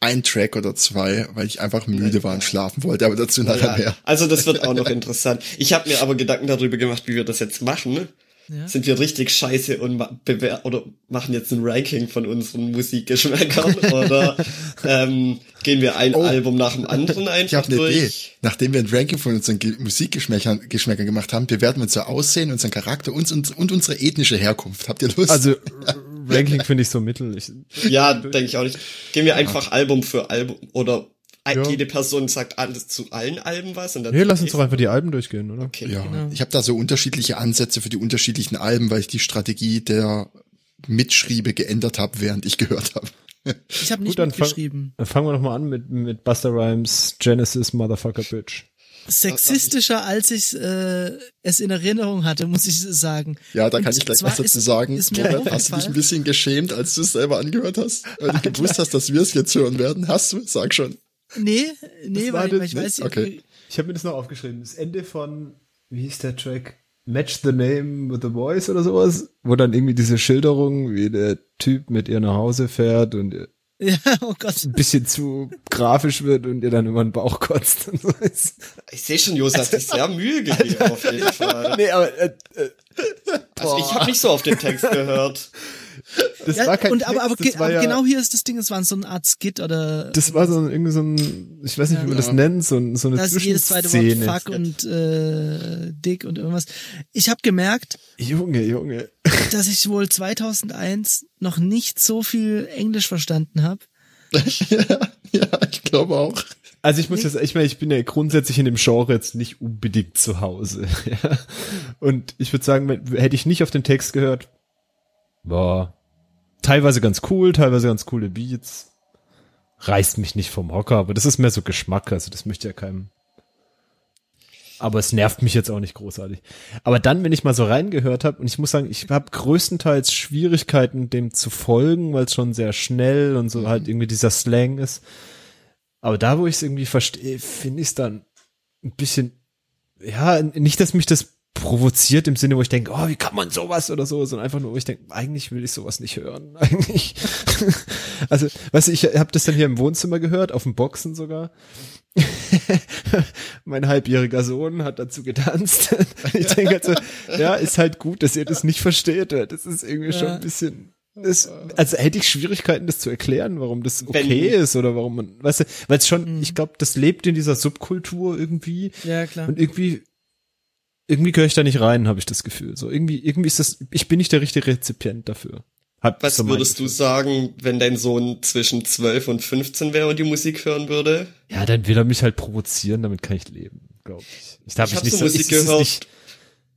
ein Track oder zwei, weil ich einfach müde war und schlafen wollte, aber dazu nachher ja. mehr. Also das wird auch noch interessant. Ich habe mir aber Gedanken darüber gemacht, wie wir das jetzt machen. Ja. Sind wir richtig scheiße und ma- bewer- oder machen jetzt ein Ranking von unseren Musikgeschmäckern oder ähm, gehen wir ein oh. Album nach dem anderen einfach ich durch? Idee. Nachdem wir ein Ranking von unseren Ge- Musikgeschmäckern Geschmäckern gemacht haben, bewerten wir unser Aussehen, unseren Charakter und, und, und unsere ethnische Herkunft. Habt ihr Lust? Also r- Ranking finde ich so mittel. Ich, ja, denke ich auch nicht. Gehen wir einfach ja. Album für Album oder ja. jede Person sagt alles zu allen Alben was. Und dann nee, lass uns doch einfach die Alben durchgehen, oder? Okay, ja, genau. Ich habe da so unterschiedliche Ansätze für die unterschiedlichen Alben, weil ich die Strategie der Mitschriebe geändert habe, während ich gehört habe. Ich habe nicht mitgeschrieben. Dann fangen wir nochmal an mit, mit Busta Rhymes, Genesis, Motherfucker Bitch. Sexistischer, als ich äh, es in Erinnerung hatte, muss ich sagen. Ja, da kann und ich gleich was dazu sagen. Ist mir Robert, hast du dich ein bisschen geschämt, als du es selber angehört hast? Weil du gewusst hast, dass wir es jetzt hören werden. Hast du? Sag schon. Nee, nee, weil, weil ich weiß nicht. Okay. Ich habe mir das noch aufgeschrieben. Das Ende von, wie hieß der Track? Match the Name with the Voice oder sowas, wo dann irgendwie diese Schilderung, wie der Typ mit ihr nach Hause fährt und ja, oh Gott. ein bisschen zu grafisch wird und ihr dann über den Bauch kotzt. Und so. Ich sehe schon, Josa hat sich sehr Mühe gegeben auf jeden Fall. Nee, aber äh, äh, also ich habe nicht so auf den Text gehört. Das ja, war kein und, Text, aber, aber, das aber war genau ja, hier ist das Ding, es war so eine Art Skit oder... Das war so ein, irgendwie so ein, ich weiß nicht, ja, wie man ja. das nennt, so, so eine das Zwischenszene. Das ist jedes zweite Wort Fuck und äh, Dick und irgendwas. Ich habe gemerkt, Junge, Junge, dass ich wohl zweitausendeins noch nicht so viel Englisch verstanden habe. ja, ja, ich glaube auch. Also ich muss jetzt, ich meine, ich bin ja grundsätzlich in dem Genre jetzt nicht unbedingt zu Hause. Ja? Und ich würde sagen, hätte ich nicht auf den Text gehört, war teilweise ganz cool, teilweise ganz coole Beats. Reißt mich nicht vom Hocker, aber das ist mehr so Geschmack, also das möchte ja keinem. Aber es nervt mich jetzt auch nicht großartig. Aber dann, wenn ich mal so reingehört habe, und ich muss sagen, ich habe größtenteils Schwierigkeiten, dem zu folgen, weil es schon sehr schnell und so mhm. halt irgendwie dieser Slang ist. Aber da, wo ich es irgendwie verstehe, finde ich es dann ein bisschen, ja, nicht, dass mich das provoziert im Sinne, wo ich denke, oh, wie kann man sowas oder so, sondern einfach nur, wo ich denke, eigentlich will ich sowas nicht hören, eigentlich. Also, weißt du, ich habe das dann hier im Wohnzimmer gehört, auf dem Boxen sogar. Mein halbjähriger Sohn hat dazu getanzt. Ich denke halt so, ja, ist halt gut, dass ihr das nicht versteht. Das ist irgendwie schon ein bisschen... Das, also hätte ich Schwierigkeiten, das zu erklären, warum das okay Wenn. ist oder warum man... Weißt du, weil es schon, mhm. ich glaube, das lebt in dieser Subkultur irgendwie. Ja, klar. Und irgendwie... Irgendwie gehöre ich da nicht rein, habe ich das Gefühl. So irgendwie, irgendwie ist das. Ich bin nicht der richtige Rezipient dafür. Hat Was würdest du sagen, wenn dein Sohn zwischen zwölf und fünfzehn wäre und die Musik hören würde? Ja, dann will er mich halt provozieren, damit kann ich leben, glaube ich. Ich, ich habe so Musik ist, gehört ist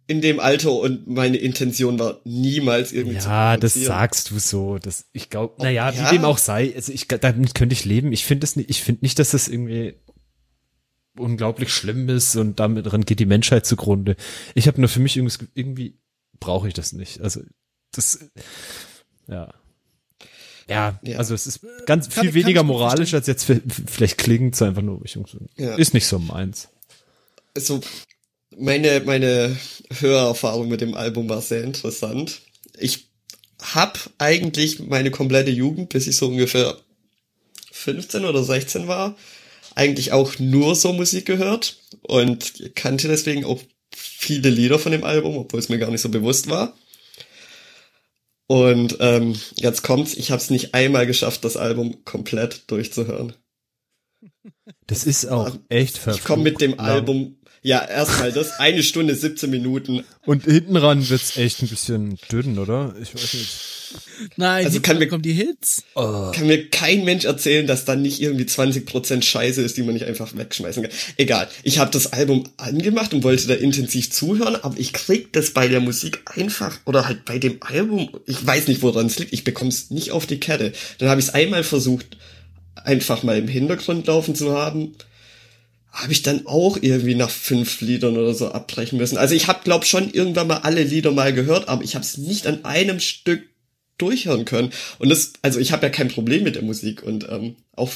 in dem Alter und meine Intention war niemals irgendwie ja, zu provozieren. Ja, das sagst du so. Das, ich glaube, naja, ja. Wie dem auch sei, also ich, damit könnte ich leben. Ich finde nicht, find nicht, dass das irgendwie unglaublich schlimm ist und damit dran geht die Menschheit zugrunde. Ich habe nur für mich irgendwie, irgendwie brauche ich das nicht. Also das... Ja. ja, ja, also es ist ganz kann, viel weniger moralisch, als jetzt vielleicht klingt, so einfach nur, ich, ja. ist nicht so meins. Also meine meine Hörerfahrung mit dem Album war sehr interessant. Ich habe eigentlich meine komplette Jugend, bis ich so ungefähr fünfzehn oder sechzehn war, eigentlich auch nur so Musik gehört und kannte deswegen auch viele Lieder von dem Album, obwohl es mir gar nicht so bewusst war. Und ähm, jetzt kommt's, ich hab's nicht einmal geschafft, das Album komplett durchzuhören. Das ist auch ähm, echt verflucht. Ich komme mit dem Album, ja, erstmal das, eine Stunde, siebzehn Minuten. Und hinten ran wird's echt ein bisschen dünn, oder? Ich weiß nicht. Nein, also kann mir, kommen die Hits. Oh. Kann mir kein Mensch erzählen, dass dann nicht irgendwie zwanzig Prozent Scheiße ist, die man nicht einfach wegschmeißen kann. Egal, ich habe das Album angemacht und wollte da intensiv zuhören, aber ich krieg das bei der Musik einfach, oder halt bei dem Album, ich weiß nicht, woran es liegt, ich bekomm's nicht auf die Kette. Dann habe ich es einmal versucht, einfach mal im Hintergrund laufen zu haben, habe ich dann auch irgendwie nach fünf Liedern oder so abbrechen müssen. Also ich habe, glaube schon irgendwann mal alle Lieder mal gehört, aber ich habe es nicht an einem Stück durchhören können. Und das, also ich habe ja kein Problem mit der Musik und ähm, auch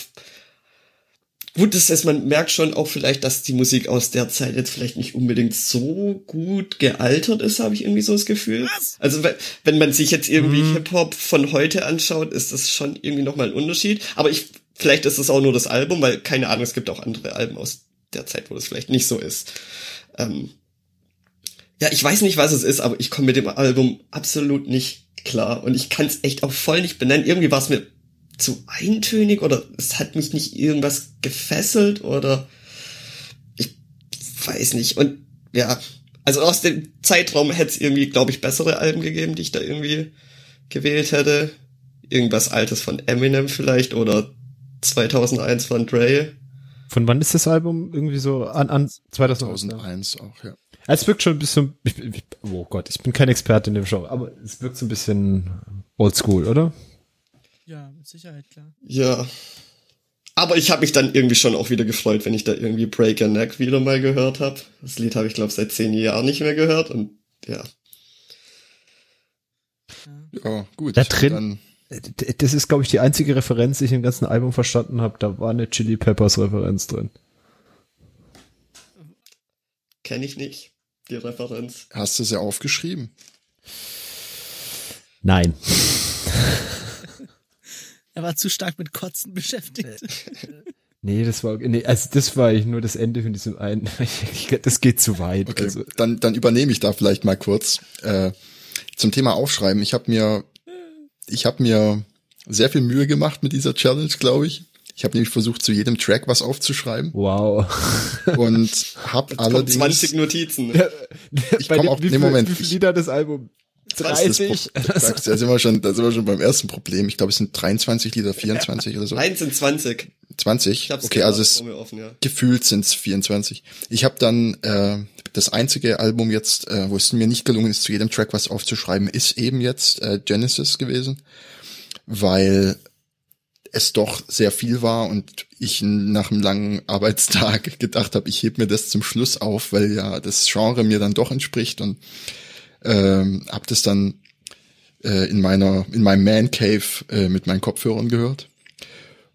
gut ist es, man merkt schon auch vielleicht, dass die Musik aus der Zeit jetzt vielleicht nicht unbedingt so gut gealtert ist, habe ich irgendwie so das Gefühl. Was? Also wenn, wenn man sich jetzt irgendwie hm. Hip-Hop von heute anschaut, ist das schon irgendwie nochmal ein Unterschied. Aber ich vielleicht ist es auch nur das Album, weil, keine Ahnung, es gibt auch andere Alben aus der Zeit, wo das vielleicht nicht so ist. Ähm ja, ich weiß nicht, was es ist, aber ich komme mit dem Album absolut nicht klar. Und ich kann es echt auch voll nicht benennen. Irgendwie war es mir zu eintönig oder es hat mich nicht irgendwas gefesselt oder ich weiß nicht. Und ja, also aus dem Zeitraum hätte es irgendwie, glaube ich, bessere Alben gegeben, die ich da irgendwie gewählt hätte. Irgendwas Altes von Eminem vielleicht oder zweitausendeins von Dre. Von wann ist das Album? Irgendwie so an, an zweitausendeins ja. auch, ja. Es wirkt schon ein bisschen, ich, ich, oh Gott, ich bin kein Experte in dem Genre, aber es wirkt so ein bisschen oldschool, oder? Ja, mit Sicherheit, klar. Ja. Aber ich habe mich dann irgendwie schon auch wieder gefreut, wenn ich da irgendwie Break Your Neck wieder mal gehört habe. Das Lied habe ich, glaube ich, seit zehn Jahren nicht mehr gehört und ja. Ja, ja gut. Da drin. Dann das ist, glaube ich, die einzige Referenz, die ich im ganzen Album verstanden habe. Da war eine Chili Peppers Referenz drin. Kenne ich nicht, die Referenz. Hast du sie aufgeschrieben? Nein. Er war zu stark mit Kotzen beschäftigt. Nee, das war, nee, also das war ich nur das Ende von diesem einen. Das geht zu weit. Okay, also. dann, dann übernehme ich da vielleicht mal kurz. Äh, zum Thema Aufschreiben. Ich habe mir Ich habe mir sehr viel Mühe gemacht mit dieser Challenge, glaube ich. Ich habe nämlich versucht, zu jedem Track was aufzuschreiben. Wow. Und habe allerdings zwanzig Notizen. Ne? Ich komme auf den Moment. Wie viele Lieder das Album? dreißig? Das das Pro- da, sind wir schon, da sind wir schon beim ersten Problem. Ich glaube, es sind dreiundzwanzig Lieder, vierundzwanzig ja. oder so. Nein, es sind zwanzig. zwanzig? Ich hab's okay, also es offen, ja. Gefühlt sind es vierundzwanzig. Ich habe dann äh, das einzige Album jetzt, äh, wo es mir nicht gelungen ist, zu jedem Track was aufzuschreiben, ist eben jetzt äh, Genesis gewesen, weil es doch sehr viel war und ich nach einem langen Arbeitstag gedacht habe, ich heb mir das zum Schluss auf, weil ja das Genre mir dann doch entspricht und ähm, habe das dann äh, in meiner in meinem Man Cave äh, mit meinen Kopfhörern gehört.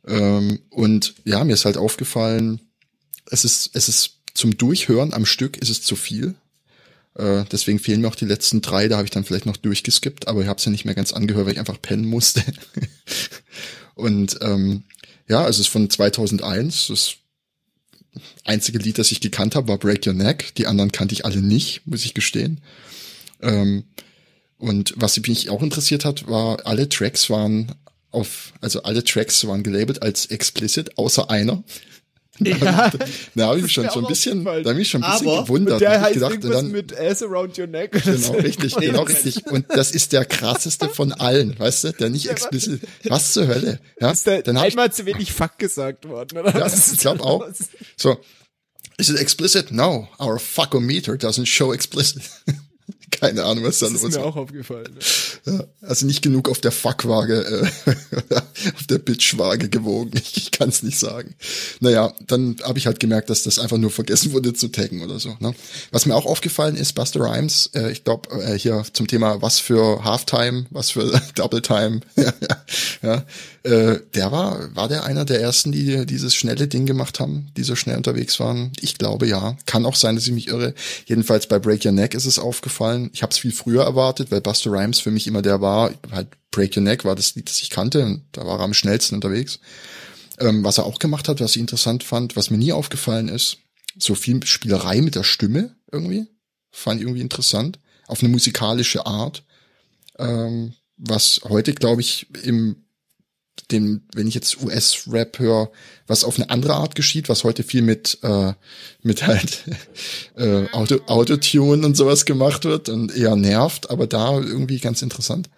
Ähm, und ja, mir ist halt aufgefallen, es ist es ist zum Durchhören am Stück ist es zu viel. Äh, deswegen fehlen mir auch die letzten drei, da habe ich dann vielleicht noch durchgeskippt, aber ich habe es ja nicht mehr ganz angehört, weil ich einfach pennen musste. Und ähm, ja, also es ist von zweitausendeins, das einzige Lied, das ich gekannt habe, war Break Your Neck, die anderen kannte ich alle nicht, muss ich gestehen. Ähm, und was mich auch interessiert hat, war, alle Tracks waren auf, also alle Tracks waren gelabelt als explicit, außer einer. Ja. Da habe ich mich schon so ein bisschen, da habe ich schon ein bisschen gewundert. Der heißt irgendwas mit Ass Around Your Neck. Genau, richtig, genau richtig. Und das ist der krasseste von allen, weißt du? Der nicht explizit. Was zur Hölle? Ja? Ist da dann einmal zu wenig Fuck gesagt worden, oder? Ja, ich glaube auch. So, is it explicit? No, our fuckometer doesn't show explicit. Keine Ahnung, was da los war. Das ist mir auch aufgefallen. Ja, also nicht genug auf der Fuck-Waage, äh, auf der Bitch-Waage gewogen. Ich, ich kann es nicht sagen. Naja, dann habe ich halt gemerkt, dass das einfach nur vergessen wurde zu taggen oder so. Ne? Was mir auch aufgefallen ist, Busta Rhymes, äh, ich glaube, äh, hier zum Thema was für Halftime, was für Double-Time. Ja, äh, der war, war der einer der ersten, die dieses schnelle Ding gemacht haben, die so schnell unterwegs waren? Ich glaube, ja. Kann auch sein, dass ich mich irre. Jedenfalls bei Break Your Neck ist es aufgefallen. Ich habe es viel früher erwartet, weil Busta Rhymes für mich immer der war, halt Break Your Neck war das Lied, das ich kannte und da war er am schnellsten unterwegs. Ähm, was er auch gemacht hat, was ich interessant fand, was mir nie aufgefallen ist, so viel Spielerei mit der Stimme irgendwie, fand ich irgendwie interessant, auf eine musikalische Art, ähm, was heute, glaube ich, im dem, wenn ich jetzt U S-Rap höre, was auf eine andere Art geschieht, was heute viel mit äh, mit halt äh, Auto, Autotune und sowas gemacht wird und eher nervt, aber da irgendwie ganz interessant.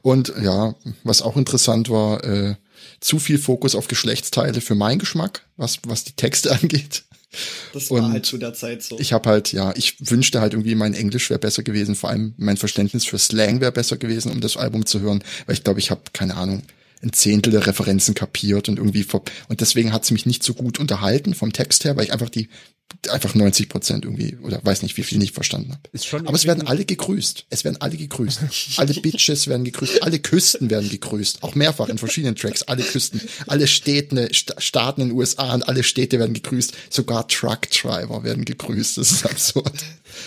Und ja, was auch interessant war, äh, zu viel Fokus auf Geschlechtsteile für meinen Geschmack, was was die Texte angeht. Das war und halt zu der Zeit so. Ich habe halt, ja, ich wünschte halt irgendwie, mein Englisch wäre besser gewesen, vor allem mein Verständnis für Slang wäre besser gewesen, um das Album zu hören, weil ich glaube, ich habe, keine Ahnung, ein Zehntel der Referenzen kapiert und irgendwie ver- und deswegen hat's mich nicht so gut unterhalten vom Text her, weil ich einfach die einfach neunzig Prozent irgendwie oder weiß nicht wie viel nicht verstanden habe. Aber es werden alle gegrüßt. Es werden alle gegrüßt. Alle Bitches werden gegrüßt. Alle Küsten werden gegrüßt. Auch mehrfach in verschiedenen Tracks. Alle Küsten, alle Städte, St- Staaten in den U S A und alle Städte werden gegrüßt. Sogar Truck-Driver werden gegrüßt. Das ist absurd.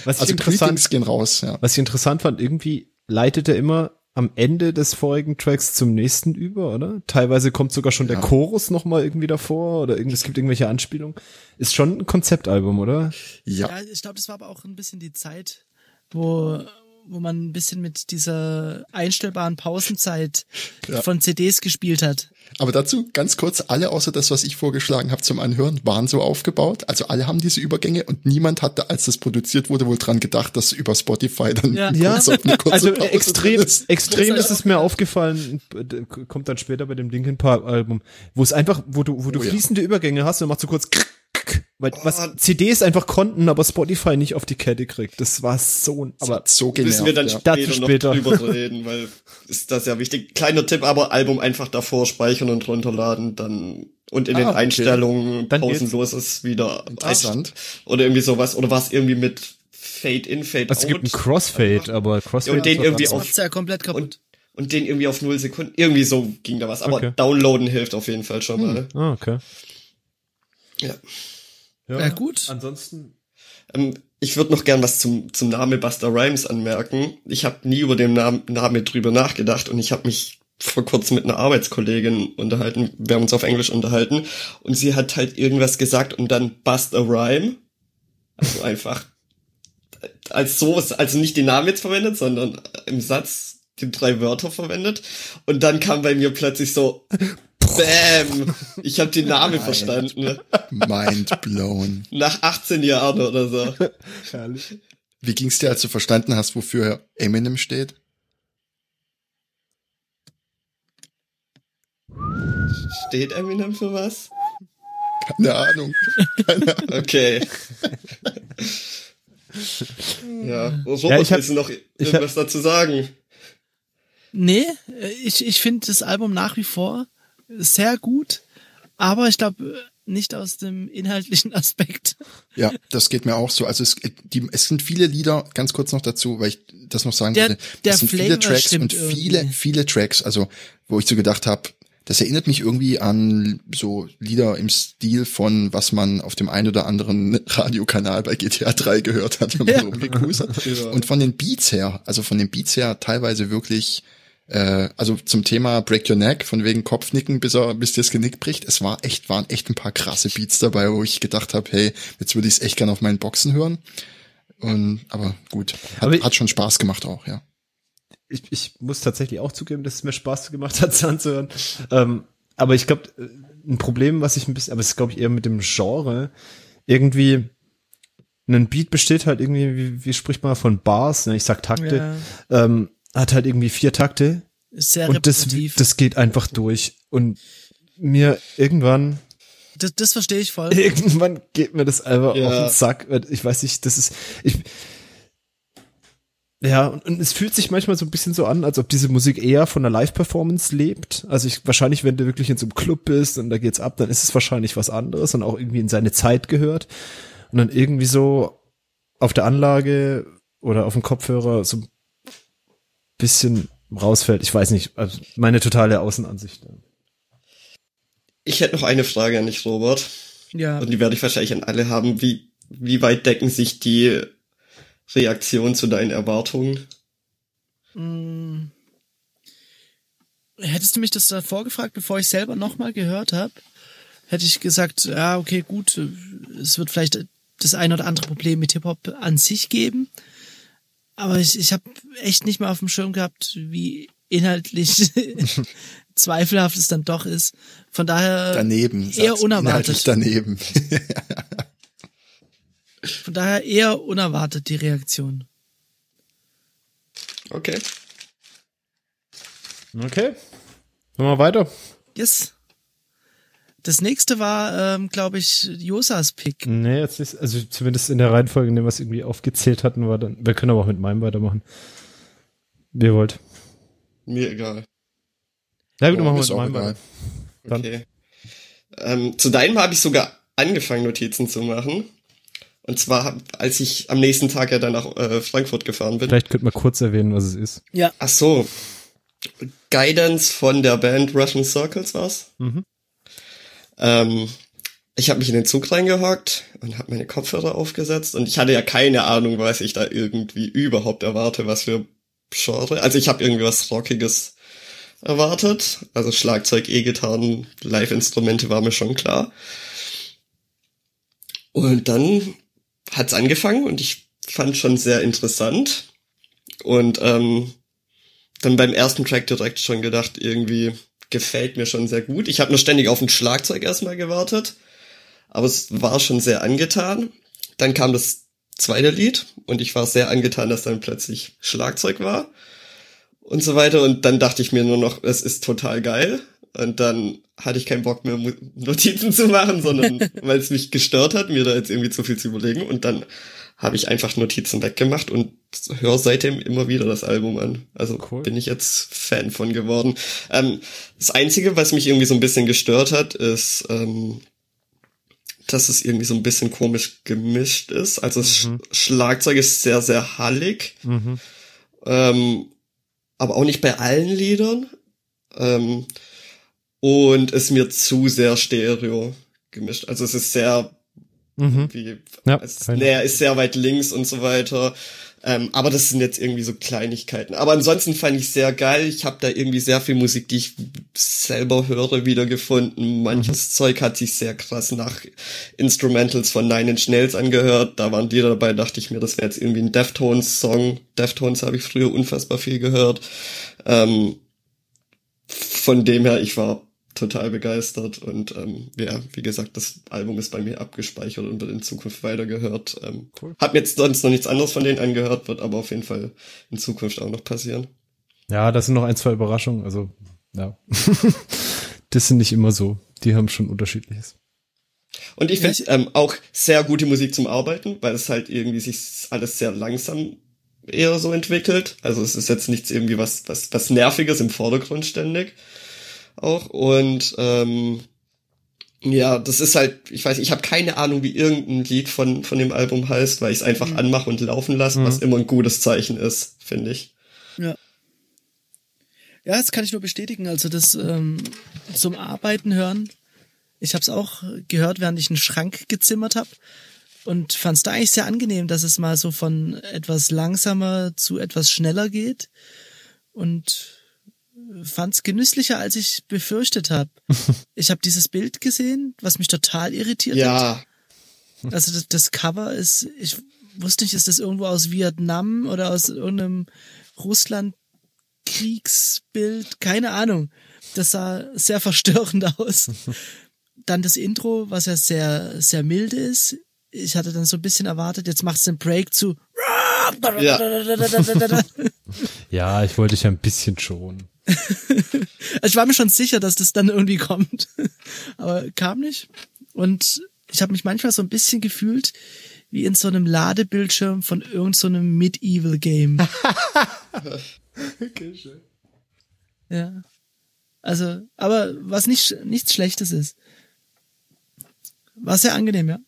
Was also Greetings gehen raus. Ja. Was ich interessant fand, irgendwie leitet er immer am Ende des vorigen Tracks zum nächsten über, oder? Teilweise kommt sogar schon der ja. Chorus nochmal irgendwie davor oder irgendwie, es gibt irgendwelche Anspielungen. Ist schon ein Konzeptalbum, oder? Ja. Ja, ich glaube, das war aber auch ein bisschen die Zeit, wo wo man ein bisschen mit dieser einstellbaren Pausenzeit ja. von C Ds gespielt hat. Aber dazu ganz kurz, alle außer das, was ich vorgeschlagen habe zum Anhören, waren so aufgebaut. Also alle haben diese Übergänge und niemand hatte, als das produziert wurde, wohl dran gedacht, dass über Spotify dann ja. Ja. Kurz auf eine kurze also Pause extrem ist. Extrem ist es mir aufgefallen, kommt dann später bei dem Linkin Park Album, wo es einfach, wo du, wo du oh, fließende ja. Übergänge hast und machst so kurz weil oh. was C Ds einfach konnten, aber Spotify nicht auf die Kette kriegt. Das war so, aber das so genervt, müssen wir dann ja. später, später noch drüber reden, weil ist das ja wichtig. Kleiner Tipp, aber Album einfach davor speichern und runterladen, dann und in ah, den okay. Einstellungen dann pausenlos ist wieder interessant oder irgendwie sowas oder was irgendwie mit Fade in, Fade also out. Es gibt einen Crossfade, aber Crossfade und den irgendwie auf ja komplett kaputt. Und Und den irgendwie auf null Sekunden, irgendwie so ging da was. Aber okay. Downloaden hilft auf jeden Fall schon hm. mal. Ah, okay. Ja. Ja, ja, gut. Ansonsten. Ähm, ich würde noch gern was zum, zum Namen Busta Rhymes anmerken. Ich habe nie über den Namen, Namen drüber nachgedacht und ich habe mich vor kurzem mit einer Arbeitskollegin unterhalten. Wir haben uns auf Englisch unterhalten und sie hat halt irgendwas gesagt und dann Busta Rhyme. Also einfach als so, also nicht den Namen jetzt verwendet, sondern im Satz die drei Wörter verwendet. Und dann kam bei mir plötzlich so Bäm! Ich habe den Namen verstanden. Ne? Mind blown. Nach achtzehn Jahren oder so. Herrlich. Wie ging's dir, als du verstanden hast, wofür Eminem steht? Steht Eminem für was? Keine Ahnung. Keine Ahnung. Okay. Ja, Robert, ja, ich hab, willst du noch irgendwas hab, dazu sagen? Nee, ich, ich finde das Album nach wie vor sehr gut, aber ich glaube nicht aus dem inhaltlichen Aspekt. Ja, das geht mir auch so. Also es, die, es sind viele Lieder, ganz kurz noch dazu, weil ich das noch sagen der, wollte. Der es sind Flavor viele Tracks und viele, irgendwie. viele Tracks, also wo ich so gedacht habe, das erinnert mich irgendwie an so Lieder im Stil von, was man auf dem einen oder anderen Radiokanal bei G T A drei gehört hat, wenn man ja. rumgekruist hat. Ja. Und von den Beats her, also von den Beats her teilweise wirklich. Also zum Thema Break Your Neck, von wegen Kopfnicken, bis er, bis dir das Genick bricht. Es war echt, waren echt ein paar krasse Beats dabei, wo ich gedacht habe, hey, jetzt würde ich es echt gerne auf meinen Boxen hören. Und, aber gut, hat, aber hat schon Spaß gemacht auch, ja. Ich, ich muss tatsächlich auch zugeben, dass es mir Spaß gemacht hat, es anzuhören. Ähm, aber ich glaube, ein Problem, was ich ein bisschen, aber es ist, glaube ich, eher mit dem Genre. Irgendwie, ein Beat besteht halt irgendwie, wie, wie spricht man von Bars, ne? Ich sag Takte, ja. ähm, hat halt irgendwie vier Takte. Sehr repetitiv. Und das, das geht einfach durch. Und mir irgendwann... Das, das verstehe ich voll. Irgendwann geht mir das einfach ja. auf den Sack. Ich weiß nicht, das ist... Ich, ja, und, und es fühlt sich manchmal so ein bisschen so an, als ob diese Musik eher von einer Live-Performance lebt. Also ich, wahrscheinlich, wenn du wirklich in so einem Club bist und da geht's ab, dann ist es wahrscheinlich was anderes und auch irgendwie in seine Zeit gehört. Und dann irgendwie so auf der Anlage oder auf dem Kopfhörer so ein bisschen rausfällt. Ich weiß nicht, also meine totale Außenansicht. Ich hätte noch eine Frage an dich, Robert. Ja. Und die werde ich wahrscheinlich an alle haben. Wie, wie weit decken sich die Reaktionen zu deinen Erwartungen? Hm. Hättest du mich das davor gefragt, bevor ich selber nochmal gehört habe, hätte ich gesagt, ja, okay, gut, es wird vielleicht das ein oder andere Problem mit Hip-Hop an sich geben. Aber ich, ich habe echt nicht mal auf dem Schirm gehabt, wie inhaltlich zweifelhaft es dann doch ist. Von daher daneben, eher unerwartet. Daneben. Von daher eher unerwartet die Reaktion. Okay. Okay. Machen wir weiter. Yes. Das nächste war, ähm, glaube ich, Josas Pick. Nee, jetzt ist, also zumindest in der Reihenfolge, in dem wir es irgendwie aufgezählt hatten, war dann, wir können aber auch mit meinem weitermachen. Wie ihr wollt. Mir egal. Ja, gut, oh, machen wir mit meinem weiter. Okay. Ähm, zu deinem habe ich sogar angefangen, Notizen zu machen. Und zwar, als ich am nächsten Tag ja dann nach äh, Frankfurt gefahren bin. Vielleicht könnte man kurz erwähnen, was es ist. Ja. Ach so. Guidance von der Band Russian Circles war's. Mhm. Ähm, ich habe mich in den Zug reingehockt und habe meine Kopfhörer aufgesetzt und ich hatte ja keine Ahnung, was ich da irgendwie überhaupt erwarte, was für Genre. Also ich habe irgendwie was Rockiges erwartet, also Schlagzeug, E-Gitarren, Live-Instrumente war mir schon klar. Und dann hat's angefangen und ich fand schon sehr interessant und ähm, dann beim ersten Track direkt schon gedacht, irgendwie... gefällt mir schon sehr gut. Ich habe nur ständig auf ein Schlagzeug erstmal gewartet, aber es war schon sehr angetan. Dann kam das zweite Lied und ich war sehr angetan, dass dann plötzlich Schlagzeug war und so weiter. Und dann dachte ich mir nur noch, es ist total geil. Und dann hatte ich keinen Bock mehr, Notizen zu machen, sondern weil es mich gestört hat, mir da jetzt irgendwie zu viel zu überlegen. Und dann habe ich einfach Notizen weggemacht und höre seitdem immer wieder das Album an. Also cool. Bin ich jetzt Fan von geworden. Ähm, das Einzige, was mich irgendwie so ein bisschen gestört hat, ist, ähm, dass es irgendwie so ein bisschen komisch gemischt ist. Also mhm. das Schlagzeug ist sehr, sehr hallig. Mhm. Ähm, aber auch nicht bei allen Liedern. Ähm, und ist mir zu sehr Stereo gemischt. Also es ist sehr... Mhm. Wie, ja, es ist sehr weit links und so weiter. Ähm, aber das sind jetzt irgendwie so Kleinigkeiten. Aber ansonsten fand ich sehr geil. Ich habe da irgendwie sehr viel Musik, die ich selber höre, wiedergefunden. Manches mhm. Zeug hat sich sehr krass nach Instrumentals von Nine Inch Nails angehört. Da waren Lieder dabei, dachte ich mir, das wäre jetzt irgendwie ein Deftones-Song. Deftones habe ich früher unfassbar viel gehört. Ähm, von dem her, ich war total begeistert und ähm, ja, wie gesagt, das Album ist bei mir abgespeichert und wird in Zukunft weitergehört. Ähm, cool. Hab jetzt sonst noch nichts anderes von denen angehört, wird aber auf jeden Fall in Zukunft auch noch passieren. Ja, das sind noch ein, zwei Überraschungen, also ja. Das sind nicht immer so, die haben schon Unterschiedliches. Und ich finde ähm, auch sehr gute Musik zum Arbeiten, weil es halt irgendwie sich alles sehr langsam eher so entwickelt. Also es ist jetzt nichts irgendwie was, was, was Nerviges im Vordergrund ständig. Auch und ähm, ja, das ist halt, ich weiß, ich habe keine Ahnung, wie irgendein Lied von von dem Album heißt, weil ich es einfach mhm. anmache und laufen lasse, mhm. was immer ein gutes Zeichen ist, finde ich. Ja. Ja, das kann ich nur bestätigen, also das ähm, zum Arbeiten hören, ich habe es auch gehört, während ich einen Schrank gezimmert habe und fand es da eigentlich sehr angenehm, dass es mal so von etwas langsamer zu etwas schneller geht und fand's genüsslicher, als ich befürchtet habe. Ich habe dieses Bild gesehen, was mich total irritiert ja. hat. Also das, das Cover ist, ich wusste nicht, ist das irgendwo aus Vietnam oder aus irgendeinem Russland-Kriegsbild? Keine Ahnung. Das sah sehr verstörend aus. dann das Intro, was ja sehr, sehr milde ist. Ich hatte dann so ein bisschen erwartet, jetzt macht's den Break zu. Ja, ja, ich wollte dich ja ein bisschen schonen. Ich war mir schon sicher, dass das dann irgendwie kommt, aber kam nicht. Und ich habe mich manchmal so ein bisschen gefühlt wie in so einem Ladebildschirm von irgend so einem Medieval Game. Okay, schön. Ja, also, aber was nicht nichts Schlechtes ist, war sehr angenehm, ja.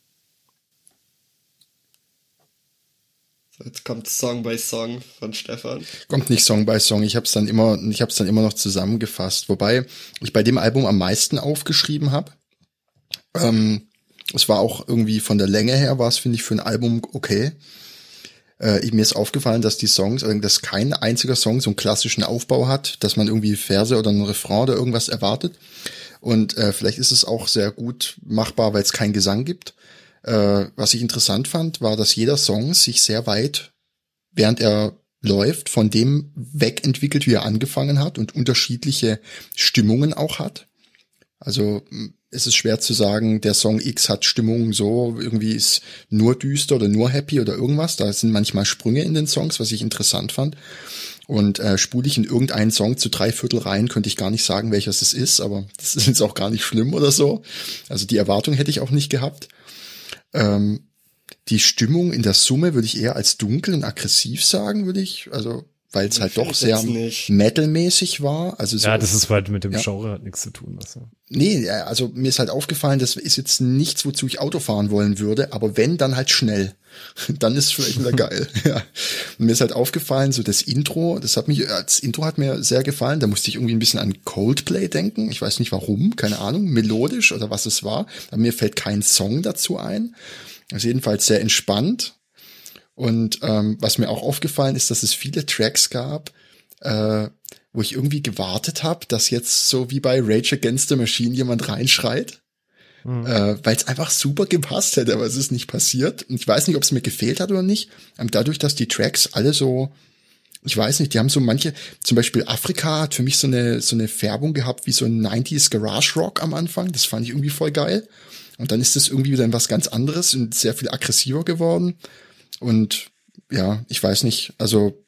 Jetzt kommt Song by Song von Stefan. Kommt nicht Song by Song, ich hab's dann immer, ich hab's dann immer noch zusammengefasst, wobei ich bei dem Album am meisten aufgeschrieben habe. Ähm, es war auch irgendwie von der Länge her, war es, finde ich, für ein Album okay. Äh, mir ist aufgefallen, dass die Songs, dass kein einziger Song so einen klassischen Aufbau hat, dass man irgendwie Verse oder einen Refrain oder irgendwas erwartet. Und äh, vielleicht ist es auch sehr gut machbar, weil es keinen Gesang gibt. Was ich interessant fand, war, dass jeder Song sich sehr weit, während er läuft, von dem wegentwickelt, wie er angefangen hat und unterschiedliche Stimmungen auch hat. Also es ist schwer zu sagen, der Song X hat Stimmungen so, irgendwie ist nur düster oder nur happy oder irgendwas. Da sind manchmal Sprünge in den Songs, was ich interessant fand. Und äh, spule ich in irgendeinen Song zu drei Viertel rein, könnte ich gar nicht sagen, welches es ist, aber das ist jetzt auch gar nicht schlimm oder so. Also die Erwartung hätte ich auch nicht gehabt. Die Stimmung in der Summe würde ich eher als dunkel und aggressiv sagen, würde ich, also weil es halt doch sehr metalmäßig war. Also so, ja, das ist halt mit dem ja. Genre hat nichts zu tun. Also. Nee, also mir ist halt aufgefallen, das ist jetzt nichts, wozu ich Auto fahren wollen würde, aber wenn, dann halt schnell. Dann ist es vielleicht wieder geil. Ja. Und mir ist halt aufgefallen, so das Intro, das hat mich, das Intro hat mir sehr gefallen, da musste ich irgendwie ein bisschen an Coldplay denken, ich weiß nicht warum, keine Ahnung, melodisch oder was es war, aber mir fällt kein Song dazu ein. Also jedenfalls sehr entspannt. Und ähm, was mir auch aufgefallen ist, dass es viele Tracks gab, äh, wo ich irgendwie gewartet habe, dass jetzt so wie bei Rage Against the Machine jemand reinschreit, mhm. äh, weil es einfach super gepasst hätte, aber es ist nicht passiert. Und ich weiß nicht, ob es mir gefehlt hat oder nicht. Ähm, dadurch, dass die Tracks alle so, ich weiß nicht, die haben so manche, zum Beispiel Afrika hat für mich so eine so eine Färbung gehabt wie so ein neunziger Garage Rock am Anfang. Das fand ich irgendwie voll geil. Und dann ist das irgendwie wieder was ganz anderes und sehr viel aggressiver geworden. Und ja, ich weiß nicht, also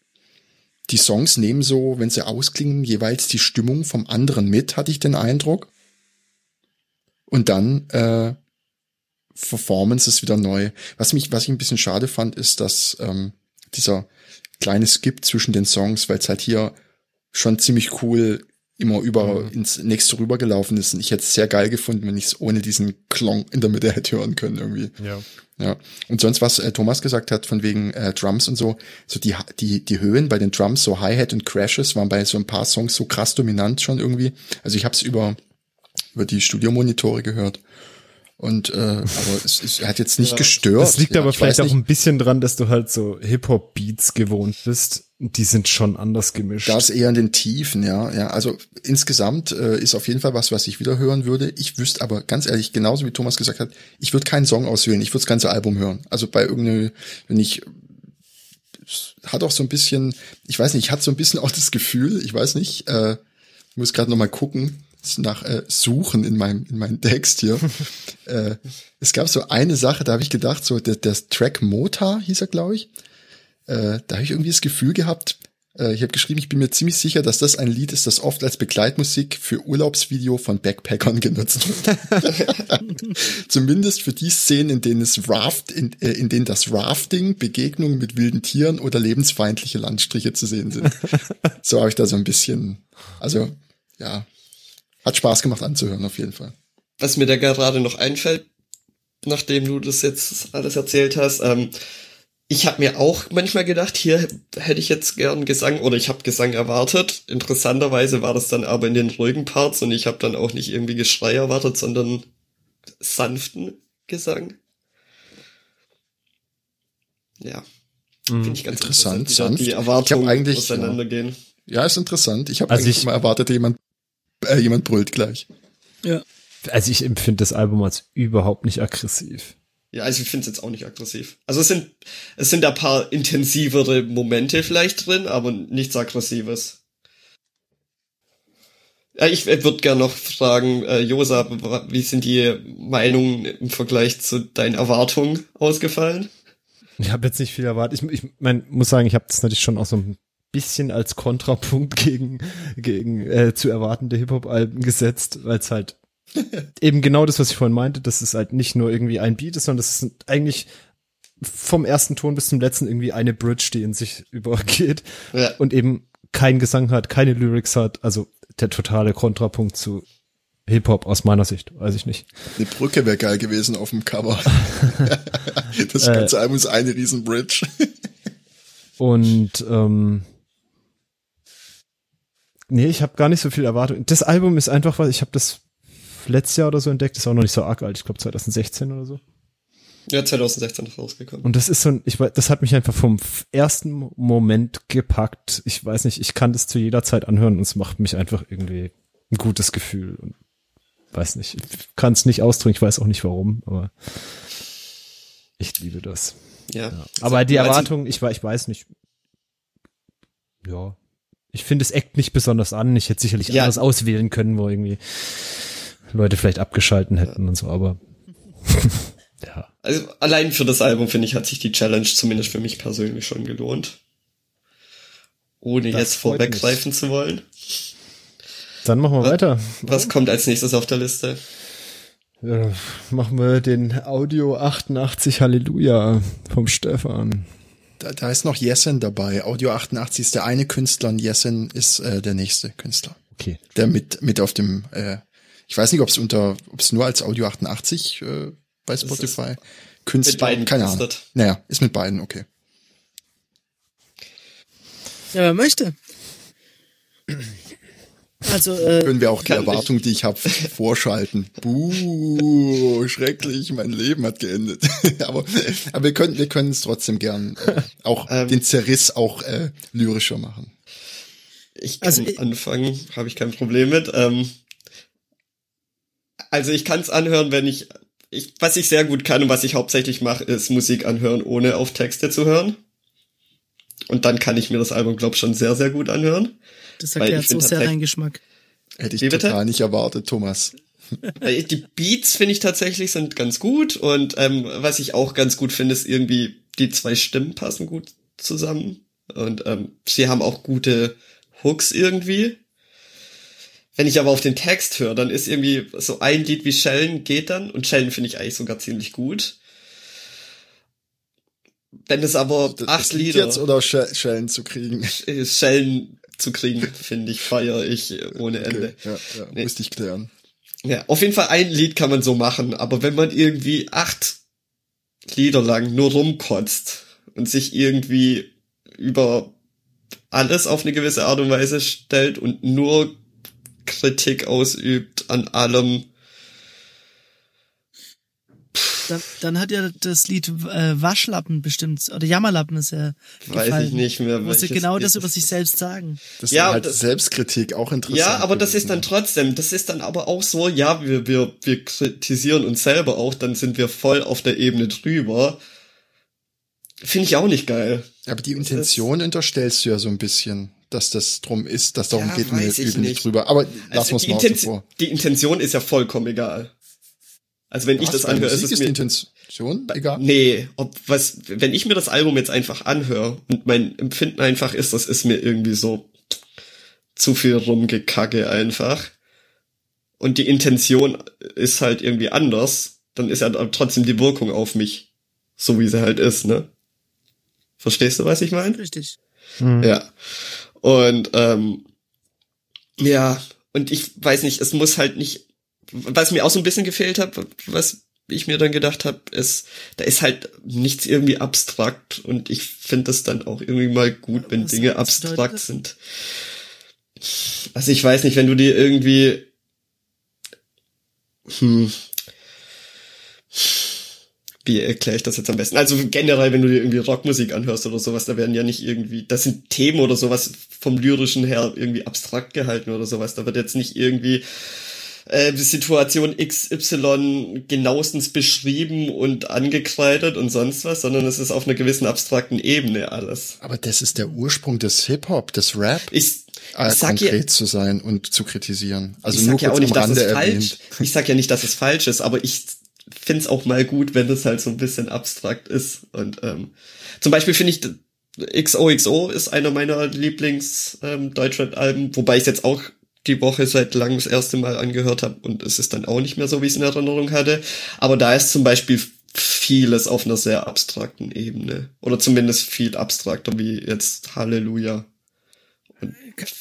die Songs nehmen so, wenn sie ausklingen, jeweils die Stimmung vom anderen mit, hatte ich den Eindruck. Und dann äh, Performance ist wieder neu. Was mich, was ich ein bisschen schade fand, ist, dass ähm, dieser kleine Skip zwischen den Songs, weil es halt hier schon ziemlich cool immer über mhm. ins nächste rübergelaufen ist. Und ich hätte es sehr geil gefunden, wenn ich es ohne diesen Klong in der Mitte hätte hören können irgendwie. Ja. Ja. Und sonst, was äh, Thomas gesagt hat, von wegen äh, Drums und so, so die die die Höhen bei den Drums, so Hi-Hat und Crashes, waren bei so ein paar Songs so krass dominant schon irgendwie. Also ich habe es über über die Studiomonitore gehört. Und äh, aber es, es hat jetzt nicht ja. gestört. Das liegt ja, aber vielleicht auch nicht. Ein bisschen dran, dass du halt so Hip-Hop-Beats gewohnt bist. Die sind schon anders gemischt. Das eher in den Tiefen, ja. ja. Also insgesamt äh, ist auf jeden Fall was, was ich wieder hören würde. Ich wüsste aber ganz ehrlich, genauso wie Thomas gesagt hat, ich würde keinen Song auswählen, ich würde das ganze Album hören. Also bei irgendeinem, wenn ich, hat auch so ein bisschen, ich weiß nicht, hat so ein bisschen auch das Gefühl, ich weiß nicht, äh, muss gerade noch mal gucken, nach äh, Suchen in meinem in meinem Text hier. äh, es gab so eine Sache, da habe ich gedacht, so der, der Track Mota hieß er, glaube ich. Äh, da habe ich irgendwie das Gefühl gehabt, äh, ich habe geschrieben, ich bin mir ziemlich sicher, dass das ein Lied ist, das oft als Begleitmusik für Urlaubsvideo von Backpackern genutzt wird. Zumindest für die Szenen, in denen es Raft, in, äh, in denen das Rafting, Begegnungen mit wilden Tieren oder lebensfeindliche Landstriche zu sehen sind. So habe ich da so ein bisschen, also ja, hat Spaß gemacht anzuhören auf jeden Fall. Was mir da gerade noch einfällt, nachdem du das jetzt alles erzählt hast, ähm, ich habe mir auch manchmal gedacht, hier hätte ich jetzt gern Gesang oder ich habe Gesang erwartet. Interessanterweise war das dann aber in den ruhigen Parts und ich habe dann auch nicht irgendwie Geschrei erwartet, sondern sanften Gesang. Ja, mhm. finde ich ganz interessant. interessant die Erwartungen eigentlich auseinandergehen. Ja. ja, ist interessant. Ich habe also eigentlich ich, immer erwartet, jemand, äh, jemand brüllt gleich. Ja. Also ich empfinde das Album als überhaupt nicht aggressiv. Ja, also ich finde es jetzt auch nicht aggressiv. Also es sind es sind ein paar intensivere Momente vielleicht drin, aber nichts Aggressives. Ich würde gerne noch fragen, äh, Josa, wie sind die Meinungen im Vergleich zu deinen Erwartungen ausgefallen? Ich habe jetzt nicht viel erwartet. Ich, ich mein, muss sagen, ich habe das natürlich schon auch so ein bisschen als Kontrapunkt gegen gegen äh, zu erwartende Hip-Hop-Alben gesetzt, weil es halt eben genau das, was ich vorhin meinte, dass es halt nicht nur irgendwie ein Beat ist, sondern das ist eigentlich vom ersten Ton bis zum letzten irgendwie eine Bridge, die in sich übergeht, ja, und eben keinen Gesang hat, keine Lyrics hat, also der totale Kontrapunkt zu Hip-Hop aus meiner Sicht, weiß ich nicht. Eine Brücke wäre geil gewesen auf dem Cover. Das ganze äh, Album ist eine riesen Bridge. Und ähm, nee, ich habe gar nicht so viel erwartet. Das Album ist einfach was, ich habe das letztes Jahr oder so entdeckt, ist auch noch nicht so arg alt, ich glaube zwanzig sechzehn oder so. Ja, zwanzig sechzehn rausgekommen. Und das ist so ein, ich weiß, das hat mich einfach vom ersten Moment gepackt. Ich weiß nicht, ich kann das zu jeder Zeit anhören und es macht mich einfach irgendwie ein gutes Gefühl. Und weiß nicht, ich kann es nicht ausdrücken, ich weiß auch nicht warum, aber ich liebe das. Ja. Ja. Aber die Erwartung, ich, ich weiß nicht. Ja. Ich finde, es eckt nicht besonders an. Ich hätte sicherlich ja. anders auswählen können, wo irgendwie Leute vielleicht abgeschalten hätten ja. und so, aber ja. Also allein für das Album, finde ich, hat sich die Challenge zumindest für mich persönlich schon gelohnt. Ohne das jetzt vorweggreifen zu wollen. Dann machen wir was, weiter. Was kommt als nächstes auf der Liste? Ja, machen wir den Audio achtundachtzig Halleluja vom Stefan. Da, da ist noch Yasin dabei. Audio achtundachtzig ist der eine Künstler und Yasin ist äh, der nächste Künstler. Okay. Der mit mit auf dem, äh, ich weiß nicht, ob es unter, ob es nur als Audio achtundachtzig äh, bei Spotify. Künstler, mit beiden keine Ahnung. Naja, ist mit beiden, okay. Ja, wer möchte. Also, äh, können wir auch die Erwartung, ich. die ich habe, vorschalten. Buh, schrecklich, mein Leben hat geendet. aber, aber wir können wir können es trotzdem gern äh, auch ähm, den Zerriss auch äh, lyrischer machen. Ich kann also, anfangen, habe ich kein Problem mit. Ähm, also ich kann es anhören, wenn ich Ich, was ich sehr gut kann und was ich hauptsächlich mache, ist Musik anhören, ohne auf Texte zu hören. Und dann kann ich mir das Album, glaube ich, schon sehr, sehr gut anhören. Das sagt ja so sehr dein Geschmack. Hätte ich total nicht erwartet, Thomas. Die Beats, finde ich tatsächlich, sind ganz gut. Und ähm, was ich auch ganz gut finde, ist irgendwie, die zwei Stimmen passen gut zusammen. Und ähm, sie haben auch gute Hooks irgendwie. Wenn ich aber auf den Text höre, dann ist irgendwie so ein Lied wie Schellen geht dann. Und Schellen finde ich eigentlich sogar ziemlich gut. Wenn es aber das acht Lieder... jetzt oder Schellen zu kriegen? Schellen zu kriegen, finde ich, feiere ich ohne Ende. Okay, ja, ja, nee. Musste ich klären. Ja, auf jeden Fall ein Lied kann man so machen. Aber wenn man irgendwie acht Lieder lang nur rumkotzt und sich irgendwie über alles auf eine gewisse Art und Weise stellt und nur Kritik ausübt an allem. Dann, dann hat ja das Lied äh, Waschlappen bestimmt, oder Jammerlappen ist ja gefallen. Weiß ich nicht mehr. Muss ja genau das über sich selbst sagen. Das ja, ist halt das, Selbstkritik, auch interessant. Ja, aber das ist dann trotzdem, das ist dann aber auch so, ja, wir, wir, wir kritisieren uns selber auch, dann sind wir voll auf der Ebene drüber. Finde ich auch nicht geil. Aber die Intention unterstellst du ja so ein bisschen, dass das drum ist, dass darum ja, geht, mir üben nicht drüber. Aber lassen wir es mal außen vor. Die Intention ist ja vollkommen egal. Also wenn was, ich das anhöre, Musik ist es mir... Ist die Intention egal? Nee, ob was, wenn ich mir das Album jetzt einfach anhöre und mein Empfinden einfach ist, das ist mir irgendwie so zu viel rumgekacke einfach. Und die Intention ist halt irgendwie anders, dann ist ja trotzdem die Wirkung auf mich, so wie sie halt ist, ne? Verstehst du, was ich meine? Richtig. Mhm. Ja. Und, ähm, ja, und ich weiß nicht, es muss halt nicht, was mir auch so ein bisschen gefehlt hat, was ich mir dann gedacht habe, ist, da ist halt nichts irgendwie abstrakt und ich finde das dann auch irgendwie mal gut, wenn was Dinge abstrakt sind. Also ich weiß nicht, wenn du dir irgendwie, hm, wie erkläre ich das jetzt am besten? Also generell, wenn du dir irgendwie Rockmusik anhörst oder sowas, da werden ja nicht irgendwie, das sind Themen oder sowas vom Lyrischen her irgendwie abstrakt gehalten oder sowas. Da wird jetzt nicht irgendwie äh, die Situation X Y genauestens beschrieben und angekreidet und sonst was, sondern es ist auf einer gewissen abstrakten Ebene alles. Aber das ist der Ursprung des Hip-Hop, des Rap. Ich Äh, konkret ja, zu sein und zu kritisieren. Also ich sag nur ja auch nicht, dass es falsch. Ich sag ja nicht, dass es falsch ist, aber ich find's auch mal gut, wenn das halt so ein bisschen abstrakt ist. Und ähm, zum Beispiel finde ich X O X O ist einer meiner Lieblings-Deutschrap-Alben, ähm, wobei ich jetzt auch die Woche seit langem das erste Mal angehört habe und es ist dann auch nicht mehr so, wie ich es in Erinnerung hatte. Aber da ist zum Beispiel vieles auf einer sehr abstrakten Ebene oder zumindest viel abstrakter wie jetzt Halleluja.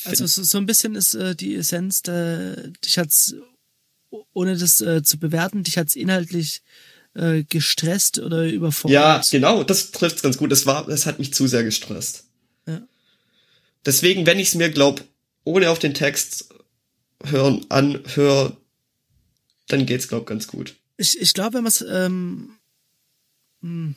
Also so, so ein bisschen ist äh, die Essenz, äh, dich hat's, ohne das äh, zu bewerten, dich hat's inhaltlich äh, gestresst oder überfordert. Ja, genau, das trifft's ganz gut. Es war, es hat mich zu sehr gestresst. Ja. Deswegen, wenn ich's mir glaub, ohne auf den Text hören, anhöre, dann geht's glaub ganz gut. Ich, ich glaube, wenn man's ähm, hm.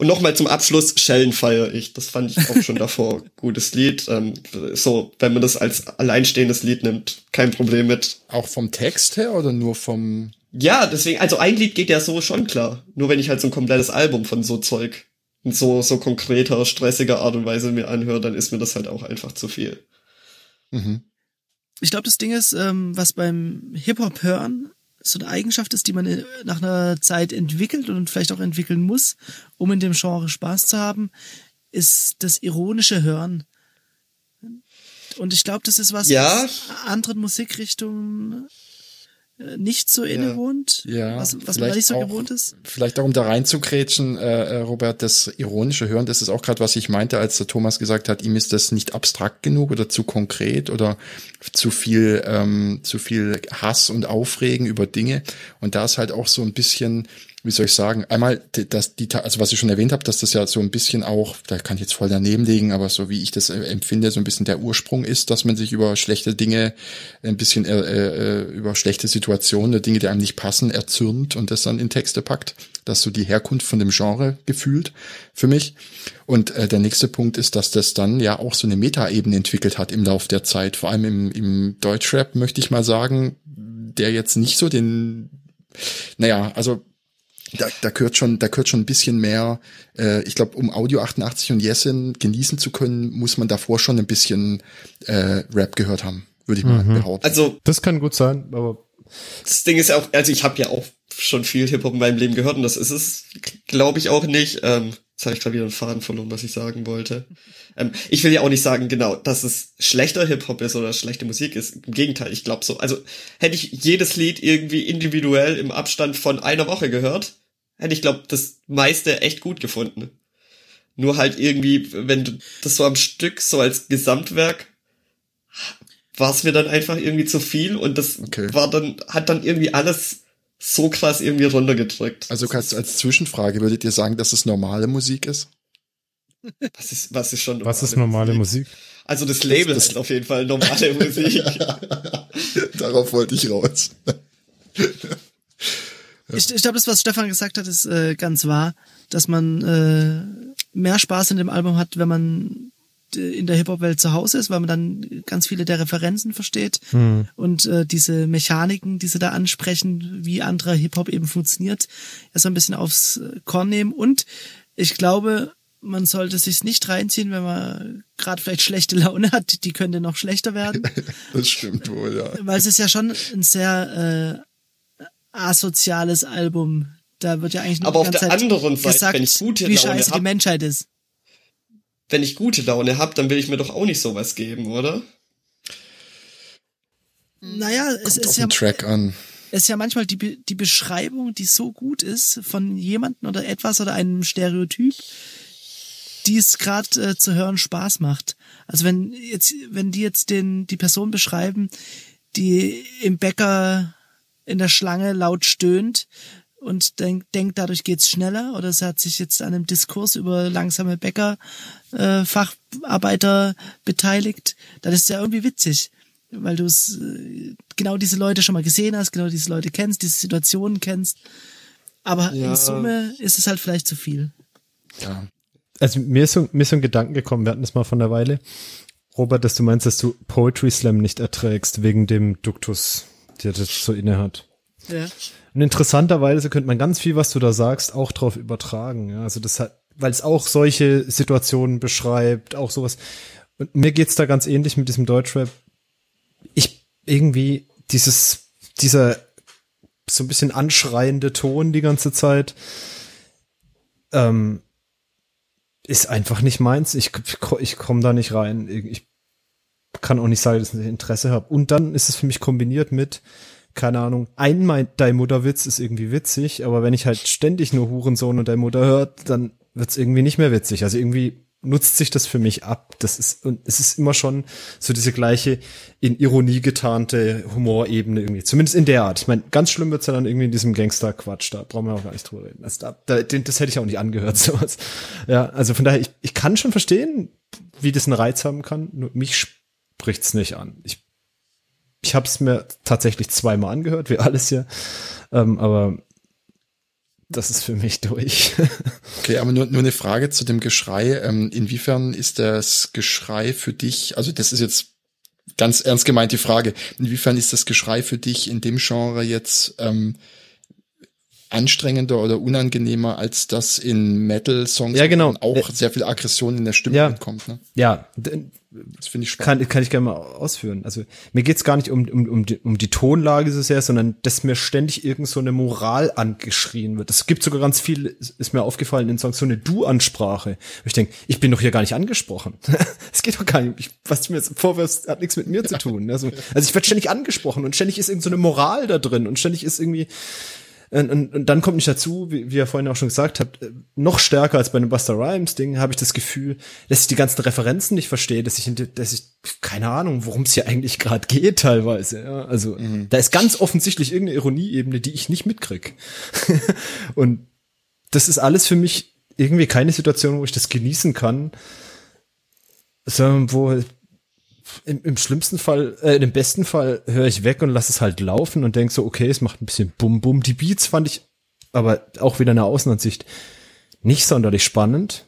Und nochmal zum Abschluss, Schellen feiere ich. Das fand ich auch schon davor. Gutes Lied. Ähm, so, wenn man das als alleinstehendes Lied nimmt, kein Problem mit. Auch vom Text her oder nur vom... Ja, deswegen, also ein Lied geht ja so schon klar. Nur wenn ich halt so ein komplettes Album von so Zeug in so, so konkreter, stressiger Art und Weise mir anhöre, dann ist mir das halt auch einfach zu viel. Mhm. Ich glaube, das Ding ist, ähm, was beim Hip-Hop hören so eine Eigenschaft ist, die man nach einer Zeit entwickelt und vielleicht auch entwickeln muss, um in dem Genre Spaß zu haben, ist das ironische Hören. Und ich glaube, das ist was, ja, was anderen Musikrichtungen nicht so innewohnt, ja, was, was man nicht so auch, gewohnt ist. Vielleicht auch, um da reinzugrätschen, äh, Robert, das ironische Hören, das ist auch gerade, was ich meinte, als der Thomas gesagt hat, ihm ist das nicht abstrakt genug oder zu konkret oder zu viel ähm, zu viel Hass und Aufregen über Dinge. Und da ist halt auch so ein bisschen, wie soll ich sagen, einmal, dass die, also was ich schon erwähnt habe, dass das ja so ein bisschen auch, da kann ich jetzt voll daneben liegen, aber so wie ich das empfinde, so ein bisschen der Ursprung ist, dass man sich über schlechte Dinge, ein bisschen äh, über schlechte Situationen, Dinge, die einem nicht passen, erzürnt und das dann in Texte packt. Das ist so die Herkunft von dem Genre gefühlt für mich. Und äh, der nächste Punkt ist, dass das dann ja auch so eine Metaebene entwickelt hat im Lauf der Zeit. Vor allem im, im Deutschrap, möchte ich mal sagen, der jetzt nicht so den, naja, also Da, da gehört schon, da gehört schon ein bisschen mehr. Äh, ich glaube, um Audio achtundachtzig und Yasin genießen zu können, muss man davor schon ein bisschen äh, Rap gehört haben, würde ich mal mhm. behaupten. Also das kann gut sein, aber das Ding ist ja auch, also ich habe ja auch schon viel Hip-Hop in meinem Leben gehört und das ist es, glaube ich, auch nicht. Ähm, jetzt habe ich gerade wieder einen Faden verloren, was ich sagen wollte. Ähm, ich will ja auch nicht sagen, genau, dass es schlechter Hip-Hop ist oder schlechte Musik ist. Im Gegenteil, ich glaube so. Also hätte ich jedes Lied irgendwie individuell im Abstand von einer Woche gehört, hätte ich, glaube, das meiste echt gut gefunden. Nur halt irgendwie, wenn du das so am Stück, so als Gesamtwerk, war es mir dann einfach irgendwie zu viel und das okay. war dann, hat dann irgendwie alles so krass irgendwie runtergedrückt. Also als, als Zwischenfrage, würdet ihr sagen, dass es normale Musik ist? Was ist, was ist schon normale, was ist normale Musik? Musik? Also das Label das, das ist auf jeden Fall normale Musik. Darauf wollte ich raus. Ich, ich glaube, das, was Stefan gesagt hat, ist äh, ganz wahr, dass man äh, mehr Spaß in dem Album hat, wenn man in der Hip-Hop-Welt zu Hause ist, weil man dann ganz viele der Referenzen versteht hm. und äh, diese Mechaniken, die sie da ansprechen, wie anderer Hip-Hop eben funktioniert, erst mal ein bisschen aufs Korn nehmen. Und ich glaube, man sollte sich's nicht reinziehen, wenn man gerade vielleicht schlechte Laune hat, die, die könnte noch schlechter werden. Das stimmt wohl, ja. Weil es ist ja schon ein sehr... Äh, asoziales Album. Da wird ja eigentlich nur aber auf der Zeit anderen Seite gesagt, wenn ich gute wie Laune scheiße hab, die Menschheit ist. Wenn ich gute Laune habe, dann will ich mir doch auch nicht sowas geben, oder? Naja, Kommt es ist ja, Track an. ist ja manchmal die, die Beschreibung, die so gut ist von jemandem oder etwas oder einem Stereotyp, die es gerade äh, zu hören Spaß macht. Also wenn jetzt, wenn die jetzt den, die Person beschreiben, die im Bäcker in der Schlange laut stöhnt und denkt, denkt, dadurch geht's schneller oder es hat sich jetzt an einem Diskurs über langsame Bäcker, äh, Facharbeiter beteiligt, dann ist es ja irgendwie witzig, weil du es äh, genau diese Leute schon mal gesehen hast, genau diese Leute kennst, diese Situationen kennst, aber ja. in Summe ist es halt vielleicht zu viel. Ja. Also mir ist so, mir ist so ein Gedanken gekommen, wir hatten das mal vor einer Weile, Robert, dass du meinst, dass du Poetry Slam nicht erträgst, wegen dem Duktus, der das so inne hat. Ja. Und interessanterweise könnte man ganz viel, was du da sagst, auch drauf übertragen. Ja? Also das hat, weil es auch solche Situationen beschreibt, auch sowas. Und mir geht's da ganz ähnlich mit diesem Deutschrap. Ich irgendwie dieses, dieser so ein bisschen anschreiende Ton die ganze Zeit, ähm, ist einfach nicht meins. Ich, ich komme da nicht rein. Ich kann auch nicht sagen, dass ich Interesse habe. Und dann ist es für mich kombiniert mit, keine Ahnung, einmal dein Mutterwitz ist irgendwie witzig, aber wenn ich halt ständig nur Hurensohn und deine Mutter hört, dann wird's irgendwie nicht mehr witzig. Also irgendwie nutzt sich das für mich ab. Das ist, und es ist immer schon so diese gleiche in Ironie getarnte Humorebene irgendwie. Zumindest in der Art. Ich meine, ganz schlimm wird's ja dann irgendwie in diesem Gangster-Quatsch. Da brauchen wir auch gar nicht drüber reden. Also da, da, das hätte ich auch nicht angehört, sowas. Ja, also von daher, ich, ich kann schon verstehen, wie das einen Reiz haben kann. Nur mich spricht's nicht an. Ich, ich hab's mir tatsächlich zweimal angehört, wie alles hier. Ähm, aber das ist für mich durch. Okay, aber nur, nur eine Frage zu dem Geschrei. Inwiefern ist das Geschrei für dich, also das ist jetzt ganz ernst gemeint die Frage, inwiefern ist das Geschrei für dich in dem Genre jetzt ähm, anstrengender oder unangenehmer, als das in Metal-Songs, ja, genau, auch sehr viel Aggression in der Stimme, ja, mitkommt? Ne? Ja, das finde ich spannend. Kann, kann ich gerne mal ausführen. Also mir geht's gar nicht um, um, um, die, um die Tonlage so sehr, sondern dass mir ständig irgend so eine Moral angeschrien wird. Es gibt sogar ganz viel, ist mir aufgefallen in Songs, so eine Du-Ansprache. Ich denke, ich bin doch hier gar nicht angesprochen. Es geht doch gar nicht. Ich, was du mir jetzt vorwirfst, hat nichts mit mir, ja, zu tun. Also, also ich werde ständig angesprochen und ständig ist irgend so eine Moral da drin und ständig ist irgendwie. Und, und, und dann kommt nicht dazu, wie, wie ihr vorhin auch schon gesagt habt, noch stärker als bei einem Busta Rhymes Ding habe ich das Gefühl, dass ich die ganzen Referenzen nicht verstehe, dass ich, dass ich keine Ahnung, worum es hier eigentlich gerade geht teilweise. Ja? Also mhm. Da ist ganz offensichtlich irgendeine Ironieebene, die ich nicht mitkrieg. Und das ist alles für mich irgendwie keine Situation, wo ich das genießen kann, sondern wo Im, im schlimmsten Fall, äh, im besten Fall höre ich weg und lasse es halt laufen und denke so, okay, es macht ein bisschen Bum-Bum. Die Beats fand ich, aber auch wieder eine Außenansicht, nicht sonderlich spannend.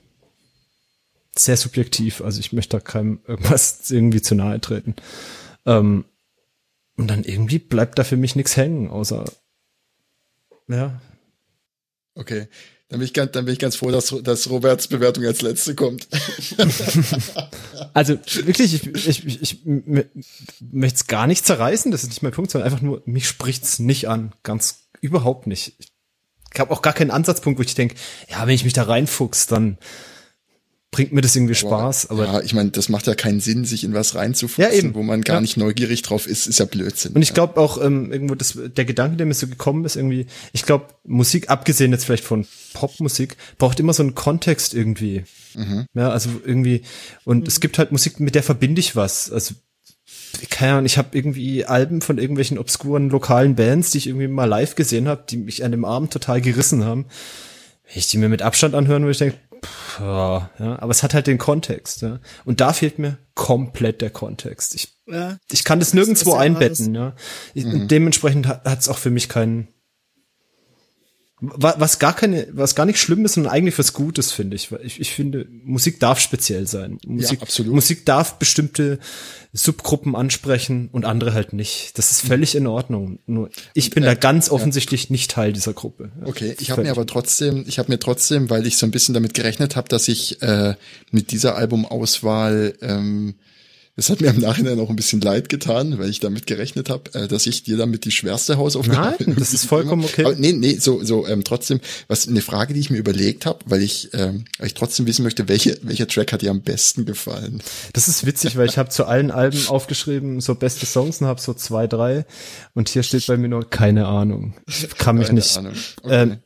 Sehr subjektiv, also ich möchte da keinem irgendwas irgendwie zu nahe treten. Ähm, und dann irgendwie bleibt da für mich nichts hängen, außer, ja. Okay, dann bin ich ganz, dann bin ich ganz froh, dass, dass Roberts Bewertung als letzte kommt. Also wirklich, ich, ich, ich, ich möchte es gar nicht zerreißen, das ist nicht mein Punkt, sondern einfach nur, mich spricht's nicht an, ganz überhaupt nicht. Ich habe auch gar keinen Ansatzpunkt, wo ich denke, ja, wenn ich mich da reinfuchs, dann bringt mir das irgendwie Spaß. Aber ja, ich meine, das macht ja keinen Sinn, sich in was reinzufuchsen, ja, eben, wo man gar ja. nicht neugierig drauf ist, ist ja Blödsinn. Und ich glaube auch, ähm, irgendwo das, der Gedanke, der mir so gekommen ist, irgendwie, ich glaube, Musik, abgesehen jetzt vielleicht von Popmusik, braucht immer so einen Kontext irgendwie. Mhm. Ja, also irgendwie, und mhm. es gibt halt Musik, mit der verbinde ich was. Also, keine Ahnung, ich habe irgendwie Alben von irgendwelchen obskuren lokalen Bands, die ich irgendwie mal live gesehen habe, die mich an dem Abend total gerissen haben. Wenn ich die mir mit Abstand anhören würde, ich denke, Puh, ja, aber es hat halt den Kontext, ja. Und da fehlt mir komplett der Kontext. Ich, ja, ich kann das nirgendwo einbetten, ja. Ich, mhm. Dementsprechend hat es auch für mich keinen, was gar keine, was gar nicht schlimm ist und eigentlich was Gutes, finde ich. ich. Ich finde, Musik darf speziell sein. Musik, ja, absolut. Musik darf bestimmte Subgruppen ansprechen und andere halt nicht. Das ist völlig in Ordnung. Nur ich bin äh, da ganz offensichtlich ja. nicht Teil dieser Gruppe. Okay, ich habe mir aber trotzdem, ich habe mir trotzdem, weil ich so ein bisschen damit gerechnet habe, dass ich äh, mit dieser Albumauswahl ähm, das hat mir im Nachhinein auch ein bisschen leid getan, weil ich damit gerechnet habe, dass ich dir damit die schwerste Hausaufgabe. Nein, das ist vollkommen okay. Aber nee, nee, so, so ähm, trotzdem, was eine Frage, die ich mir überlegt habe, weil ich, ähm, weil ich trotzdem wissen möchte, welche, welcher Track hat dir am besten gefallen? Das ist witzig, weil ich habe zu allen Alben aufgeschrieben, so beste Songs und habe so zwei, drei und hier steht bei mir nur keine Ahnung. Kann mich keine nicht. Ahnung. Okay. Ähm,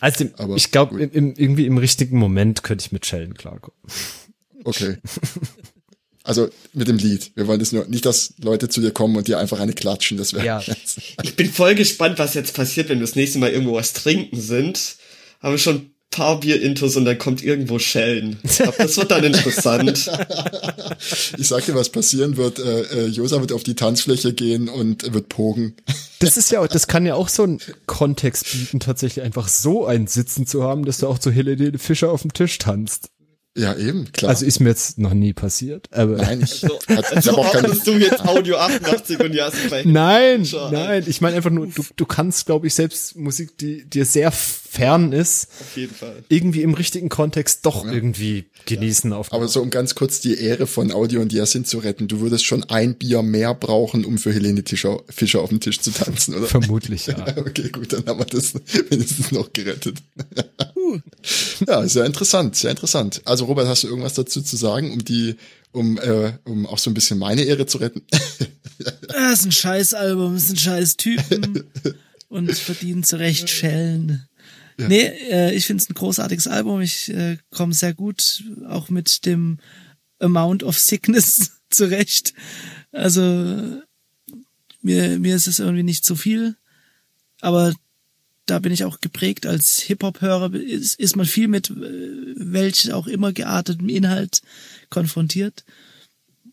also im, ich glaube, im, im, irgendwie im richtigen Moment könnte ich mit Schellen klarkommen. Okay. Also mit dem Lied. Wir wollen das nur nicht, dass Leute zu dir kommen und dir einfach eine klatschen. Das wäre. Ja. Ich bin voll gespannt, was jetzt passiert, wenn wir das nächste Mal irgendwo was trinken sind. Haben schon ein paar Bier-Intos und dann kommt irgendwo Schellen. Ich glaub, das wird dann interessant. Ich sag dir, was passieren wird. Äh, Josa wird auf die Tanzfläche gehen und wird pogen. Das ist ja auch, das kann ja auch so einen Kontext bieten, tatsächlich einfach so ein Sitzen zu haben, dass du auch zu Helene Fischer auf dem Tisch tanzt. Ja, eben, klar. Also ist mir jetzt noch nie passiert. Aber nein, ich, also, also, ich also auch kannst du jetzt Audio achtundachtzig und ja, nein, schon. Nein, ich meine einfach nur, du, du kannst, glaube ich, selbst Musik, die dir sehr fern ist, auf jeden Fall, irgendwie im richtigen Kontext doch ja. irgendwie genießen. Ja. Auf aber so, um ganz kurz die Ehre von Audio und Yasin zu retten, du würdest schon ein Bier mehr brauchen, um für Helene Tischer, Fischer auf dem Tisch zu tanzen, oder? Vermutlich, ja. Okay, gut, dann haben wir das mindestens noch gerettet. Uh. Ja, sehr interessant, sehr interessant. Also Robert, hast du irgendwas dazu zu sagen, um die, um, äh, um auch so ein bisschen meine Ehre zu retten? Das ist ein scheiß Album, das sind scheiß Typen und verdienen zu Recht Schellen. Ja. Nee, äh, ich finde es ein großartiges Album. Ich äh, komme sehr gut auch mit dem Amount of Sickness zurecht. Also mir, mir ist es irgendwie nicht zu viel, aber da bin ich auch geprägt als Hip-Hop-Hörer, ist, ist man viel mit welch auch immer geartetem Inhalt konfrontiert.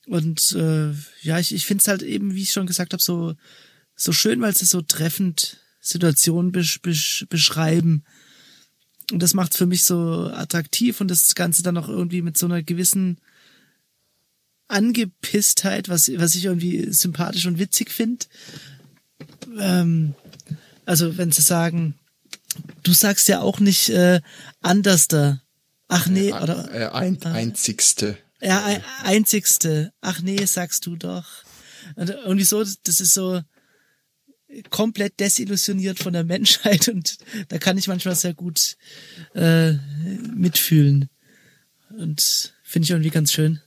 Und äh, ja, ich, ich finde es halt eben, wie ich schon gesagt habe, so so schön, weil sie so treffend Situationen besch, besch, beschreiben. Und das macht es für mich so attraktiv und das Ganze dann auch irgendwie mit so einer gewissen Angepisstheit, was, was ich irgendwie sympathisch und witzig finde. Ähm... Also wenn sie sagen, du sagst ja auch nicht äh, anderster, ach nee, oder äh, ein, einzigste. Ja, ein, einzigste, ach nee, sagst du doch. Und irgendwie so, das ist so komplett desillusioniert von der Menschheit und da kann ich manchmal sehr gut äh, mitfühlen und finde ich irgendwie ganz schön.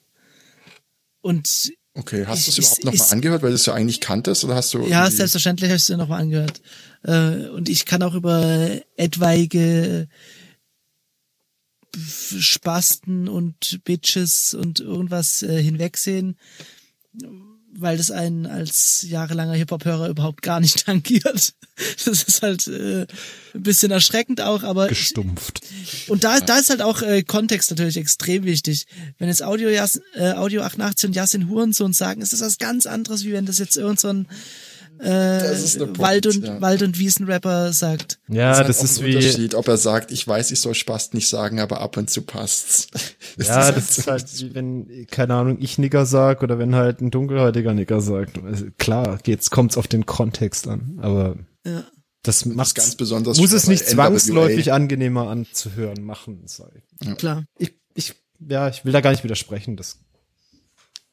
Und okay, hast du es überhaupt nochmal angehört, weil du es ja eigentlich kanntest, oder hast du? Ja, selbstverständlich habe ich es ja nochmal angehört. Und ich kann auch über etwaige Spasten und Bitches und irgendwas hinwegsehen, weil das einen als jahrelanger Hip-Hop-Hörer überhaupt gar nicht tangiert. Das ist halt äh, ein bisschen erschreckend auch, aber... Gestumpft. Ich, und da, da ist halt auch äh, Kontext natürlich extrem wichtig. Wenn jetzt Audio, Jas, äh, Audio achtundachtzig und Yasin Hurensohn sagen, ist das was ganz anderes, wie wenn das jetzt irgend so ein äh, Wald- und, ja. Wald- und Wiesen-Rapper sagt. Ja, das, das ist ein wie... Unterschied, ob er sagt, ich weiß, ich soll Spaß nicht sagen, aber ab und zu passt's. Das ja, ist das, das ist halt wie wenn, keine Ahnung, ich Nigger sag oder wenn halt ein dunkelhäutiger Nigger sagt. Klar, geht's, kommt's auf den Kontext an, aber... Ja. Das macht ganz besonders. Muss es nicht zwangsläufig angenehmer anzuhören machen. Ja. Klar. Ich, ich, ja, ich will da gar nicht widersprechen. Das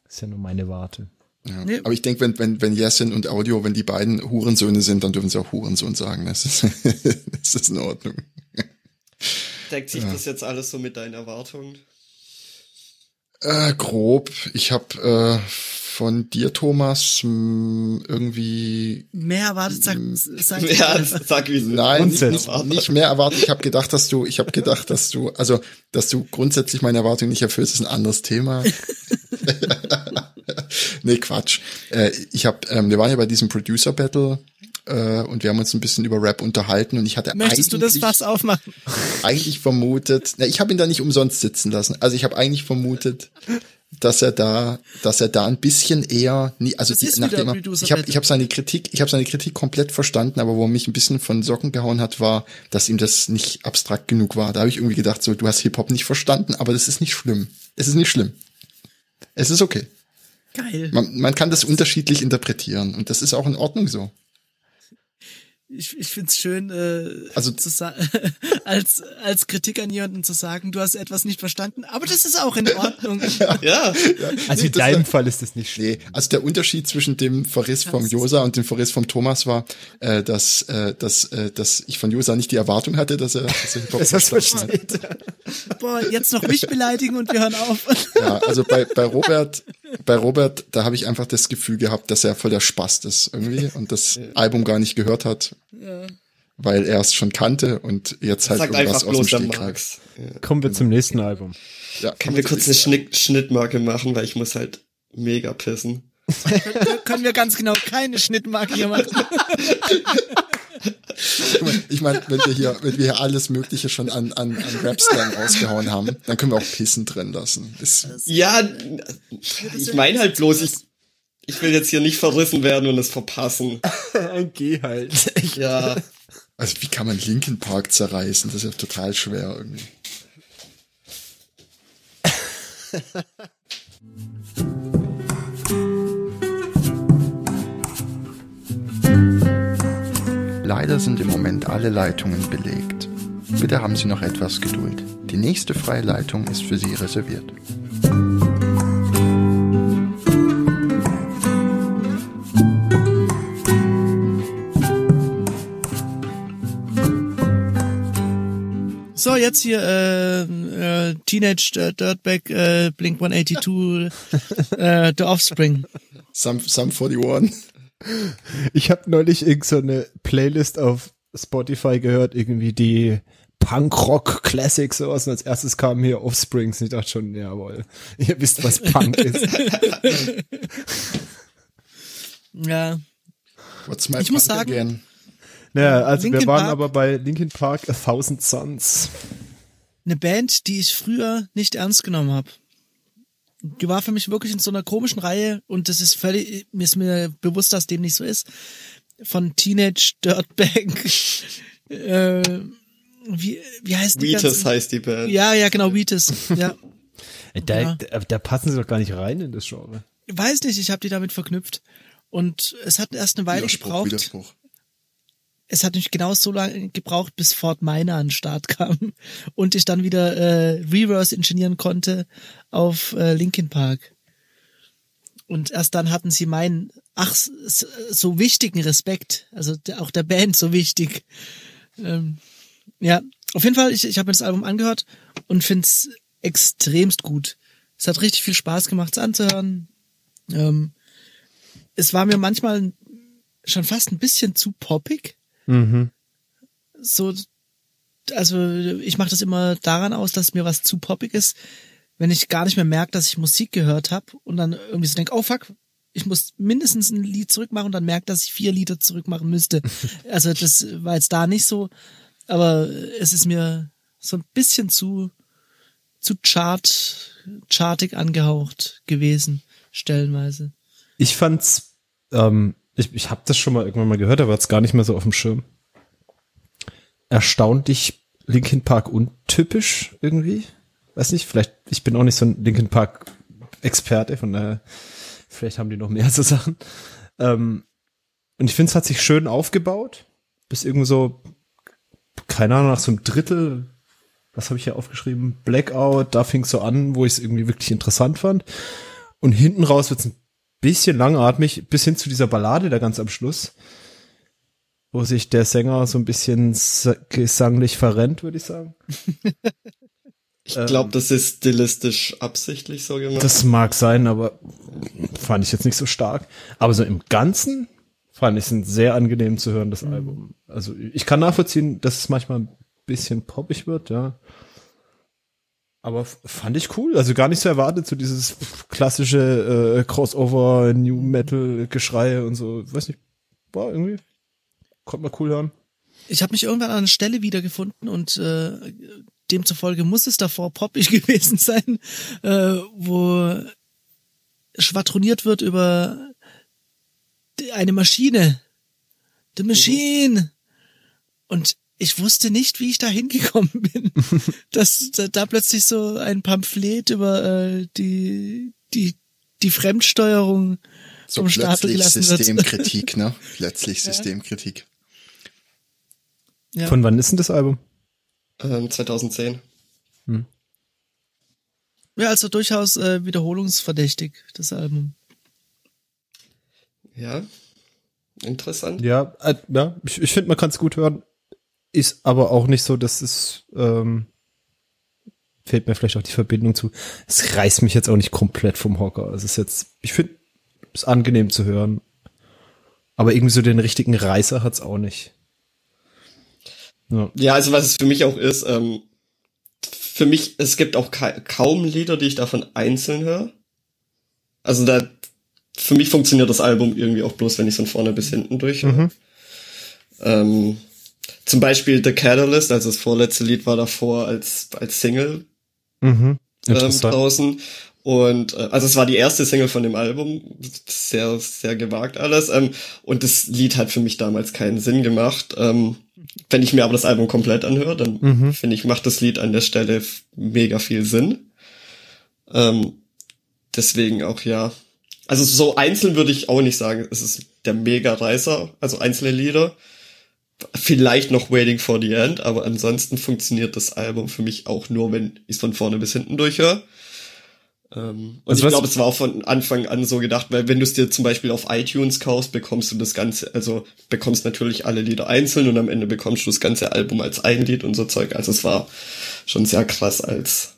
ist ja nur meine Warte. Ja. Nee. Aber ich denke, wenn, wenn, wenn Yasin und Audio, wenn die beiden Hurensöhne sind, dann dürfen sie auch Hurensohn sagen. Das ist, das ist in Ordnung. Deckt sich ja. das jetzt alles so mit deinen Erwartungen? Äh, grob. Ich habe äh, von dir, Thomas, mh, irgendwie... Mehr erwartet, sag, sag, mehr, sag wie so. Nein, nicht, nicht mehr erwartet. Ich habe gedacht, dass du, ich habe gedacht, dass du, also, dass du grundsätzlich meine Erwartungen nicht erfüllst, ist ein anderes Thema. Nee, Quatsch. Äh, ich hab, ähm, wir waren ja bei diesem Producer Battle. Und wir haben uns ein bisschen über Rap unterhalten und ich hatte Möchtest eigentlich, du das Fass aufmachen? eigentlich vermutet, na, ich habe ihn da nicht umsonst sitzen lassen. Also ich habe eigentlich vermutet, dass er da, dass er da ein bisschen eher, nie, also die, nachdem er, ich habe, ich habe seine Kritik, ich habe seine Kritik komplett verstanden, aber wo er mich ein bisschen von Socken gehauen hat, war, dass ihm das nicht abstrakt genug war. Da habe ich irgendwie gedacht, so, du hast Hip Hop nicht verstanden, aber das ist nicht schlimm. Es ist nicht schlimm. Es ist okay. Geil. Man, man kann das unterschiedlich interpretieren und das ist auch in Ordnung so. Ich, ich find's schön, äh, also, zu sa- als, als Kritik an jemanden zu sagen, du hast etwas nicht verstanden, aber das ist auch in Ordnung. ja, ja. Also nee, in deinem Fall ist das nicht schlimm. Nee, also der Unterschied zwischen dem Verriss vom Josa und dem Verriss vom Thomas war, äh, dass, äh, dass, äh, dass ich von Josa nicht die Erwartung hatte, dass er, dass er Hip-Hop versteht. Boah, jetzt noch mich beleidigen und wir hören auf. Ja, also bei, bei Robert, bei Robert, da habe ich einfach das Gefühl gehabt, dass er voll der Spast ist irgendwie und das ja. Album gar nicht gehört hat. Ja. Weil er es schon kannte und jetzt halt sagt irgendwas aus dem Stegreif. Ja. Kommen wir zum nächsten Album. Ja, können wir kurz eine Schnitt, Schnittmarke machen, weil ich muss halt mega pissen. Können wir ganz genau keine Schnittmarke hier machen. Ich meine, wenn wir hier, wenn wir hier alles Mögliche schon an, an, an Rapstern rausgehauen haben, dann können wir auch Pissen drin lassen. Das ja, ich meine halt bloß, ich Ich will jetzt hier nicht verrissen werden und es verpassen. Geh halt. Ja. Also wie kann man Linkin Park zerreißen? Das ist ja total schwer irgendwie. Leider sind im Moment alle Leitungen belegt. Bitte haben Sie noch etwas Geduld. Die nächste freie Leitung ist für Sie reserviert. So, jetzt hier äh, äh, Teenage Dirtbag, äh, Blink hundertachtundachtzig, äh, The Offspring. Some, some einundvierzig. Ich habe neulich irgend so eine Playlist auf Spotify gehört, irgendwie die Punk-Rock-Classics, sowas. Und als erstes kamen hier Offsprings. Und ich dachte schon, jawohl, ihr wisst, was Punk ist. Ja. What's my ich Punk muss sagen, again? Naja, also Linkin wir waren Park, aber bei Linkin Park A Thousand Suns. Eine Band, die ich früher nicht ernst genommen habe. Die war für mich wirklich in so einer komischen Reihe und das ist völlig, mir ist mir bewusst, dass dem nicht so ist. Von Teenage Dirtbag. äh, wie, wie heißt die? Wheatus heißt die Band. Ja, ja, genau, Wheatus. Ja. da, ja. da, da passen sie doch gar nicht rein in das Genre. Weiß nicht, ich habe die damit verknüpft. Und es hat erst eine Weile Widerspruch, gebraucht. Widerspruch. Es hat mich genau so lange gebraucht, bis Fort Minor an den Start kam und ich dann wieder äh, reverse engineeren konnte auf äh, Linkin Park. Und erst dann hatten sie meinen, ach, so wichtigen Respekt, also der, auch der Band so wichtig. Ähm, ja, auf jeden Fall, ich, ich habe mir das Album angehört und finde es extremst gut. Es hat richtig viel Spaß gemacht, es anzuhören. Ähm, es war mir manchmal schon fast ein bisschen zu poppig. Mhm. So, also ich mache das immer daran aus, dass mir was zu poppig ist, wenn ich gar nicht mehr merke, dass ich Musik gehört habe und dann irgendwie so denke, oh fuck, ich muss mindestens ein Lied zurückmachen und dann merke, dass ich vier Lieder zurückmachen müsste. Also das war jetzt da nicht so, aber es ist mir so ein bisschen zu zu chart, chartig angehaucht gewesen, stellenweise. Ich fand's ähm Ich, ich habe das schon mal irgendwann mal gehört, aber jetzt gar nicht mehr so auf dem Schirm. Erstaunlich Linkin Park untypisch irgendwie. Weiß nicht, vielleicht, ich bin auch nicht so ein Linkin Park Experte, von daher, vielleicht haben die noch mehr so Sachen. Ähm, und ich finde, es hat sich schön aufgebaut, bis irgendwo so, keine Ahnung, nach so einem Drittel, was habe ich hier aufgeschrieben, Blackout, da fing es so an, wo ich es irgendwie wirklich interessant fand. Und hinten raus wird es ein bisschen langatmig, bis hin zu dieser Ballade da ganz am Schluss, wo sich der Sänger so ein bisschen gesanglich verrennt, würde ich sagen. Ich glaube, ähm, das ist stilistisch absichtlich so gemacht. Das mag sein, aber fand ich jetzt nicht so stark. Aber so im Ganzen fand ich es sehr angenehm zu hören, das mhm. Album. Also ich kann nachvollziehen, dass es manchmal ein bisschen poppig wird, ja. Aber fand ich cool, also gar nicht so erwartet, so dieses klassische äh, Crossover, New Metal Geschrei und so, weiß nicht, war irgendwie, konnte man cool hören. Ich habe mich irgendwann an einer Stelle wiedergefunden und äh, demzufolge muss es davor poppig gewesen sein, äh, wo schwadroniert wird über eine Maschine, The Machine, und ich wusste nicht, wie ich da hingekommen bin, dass da plötzlich so ein Pamphlet über äh, die die die Fremdsteuerung so vom Stapel gelassen wird. Systemkritik, ne? Plötzlich ja. Systemkritik. Ja. Von wann ist denn das Album? Ähm, zwanzig zehn. Hm. Ja, also durchaus äh, wiederholungsverdächtig, das Album. Ja, interessant. Ja, äh, ja. ich, ich finde, man kann es gut hören. Ist aber auch nicht so, dass es, ähm, fehlt mir vielleicht auch die Verbindung zu. Es reißt mich jetzt auch nicht komplett vom Hocker. Es ist jetzt, ich finde, es angenehm zu hören. Aber irgendwie so den richtigen Reißer hat's auch nicht. Ja. Ja, also was es für mich auch ist, ähm, für mich, es gibt auch ka- kaum Lieder, die ich davon einzeln höre. Also da, für mich funktioniert das Album irgendwie auch bloß, wenn ich es von vorne bis hinten durchhöre. Mhm. Ähm, Zum Beispiel The Catalyst, also das vorletzte Lied war davor als als Single mhm, ähm, draußen. Und äh, also es war die erste Single von dem Album, sehr, sehr gewagt alles. Ähm, und das Lied hat für mich damals keinen Sinn gemacht. Ähm, wenn ich mir aber das Album komplett anhöre, dann mhm. finde ich, macht das Lied an der Stelle mega viel Sinn. Ähm, deswegen auch, ja. Also so einzeln würde ich auch nicht sagen, es ist der Mega-Reißer, also einzelne Lieder. Vielleicht noch Waiting for the End, aber ansonsten funktioniert das Album für mich auch nur, wenn ich es von vorne bis hinten durchhöre. Und also ich glaube, es war auch von Anfang an so gedacht, weil wenn du es dir zum Beispiel auf iTunes kaufst, bekommst du das Ganze, also bekommst natürlich alle Lieder einzeln und am Ende bekommst du das ganze Album als ein Lied und so Zeug. Also es war schon sehr krass als,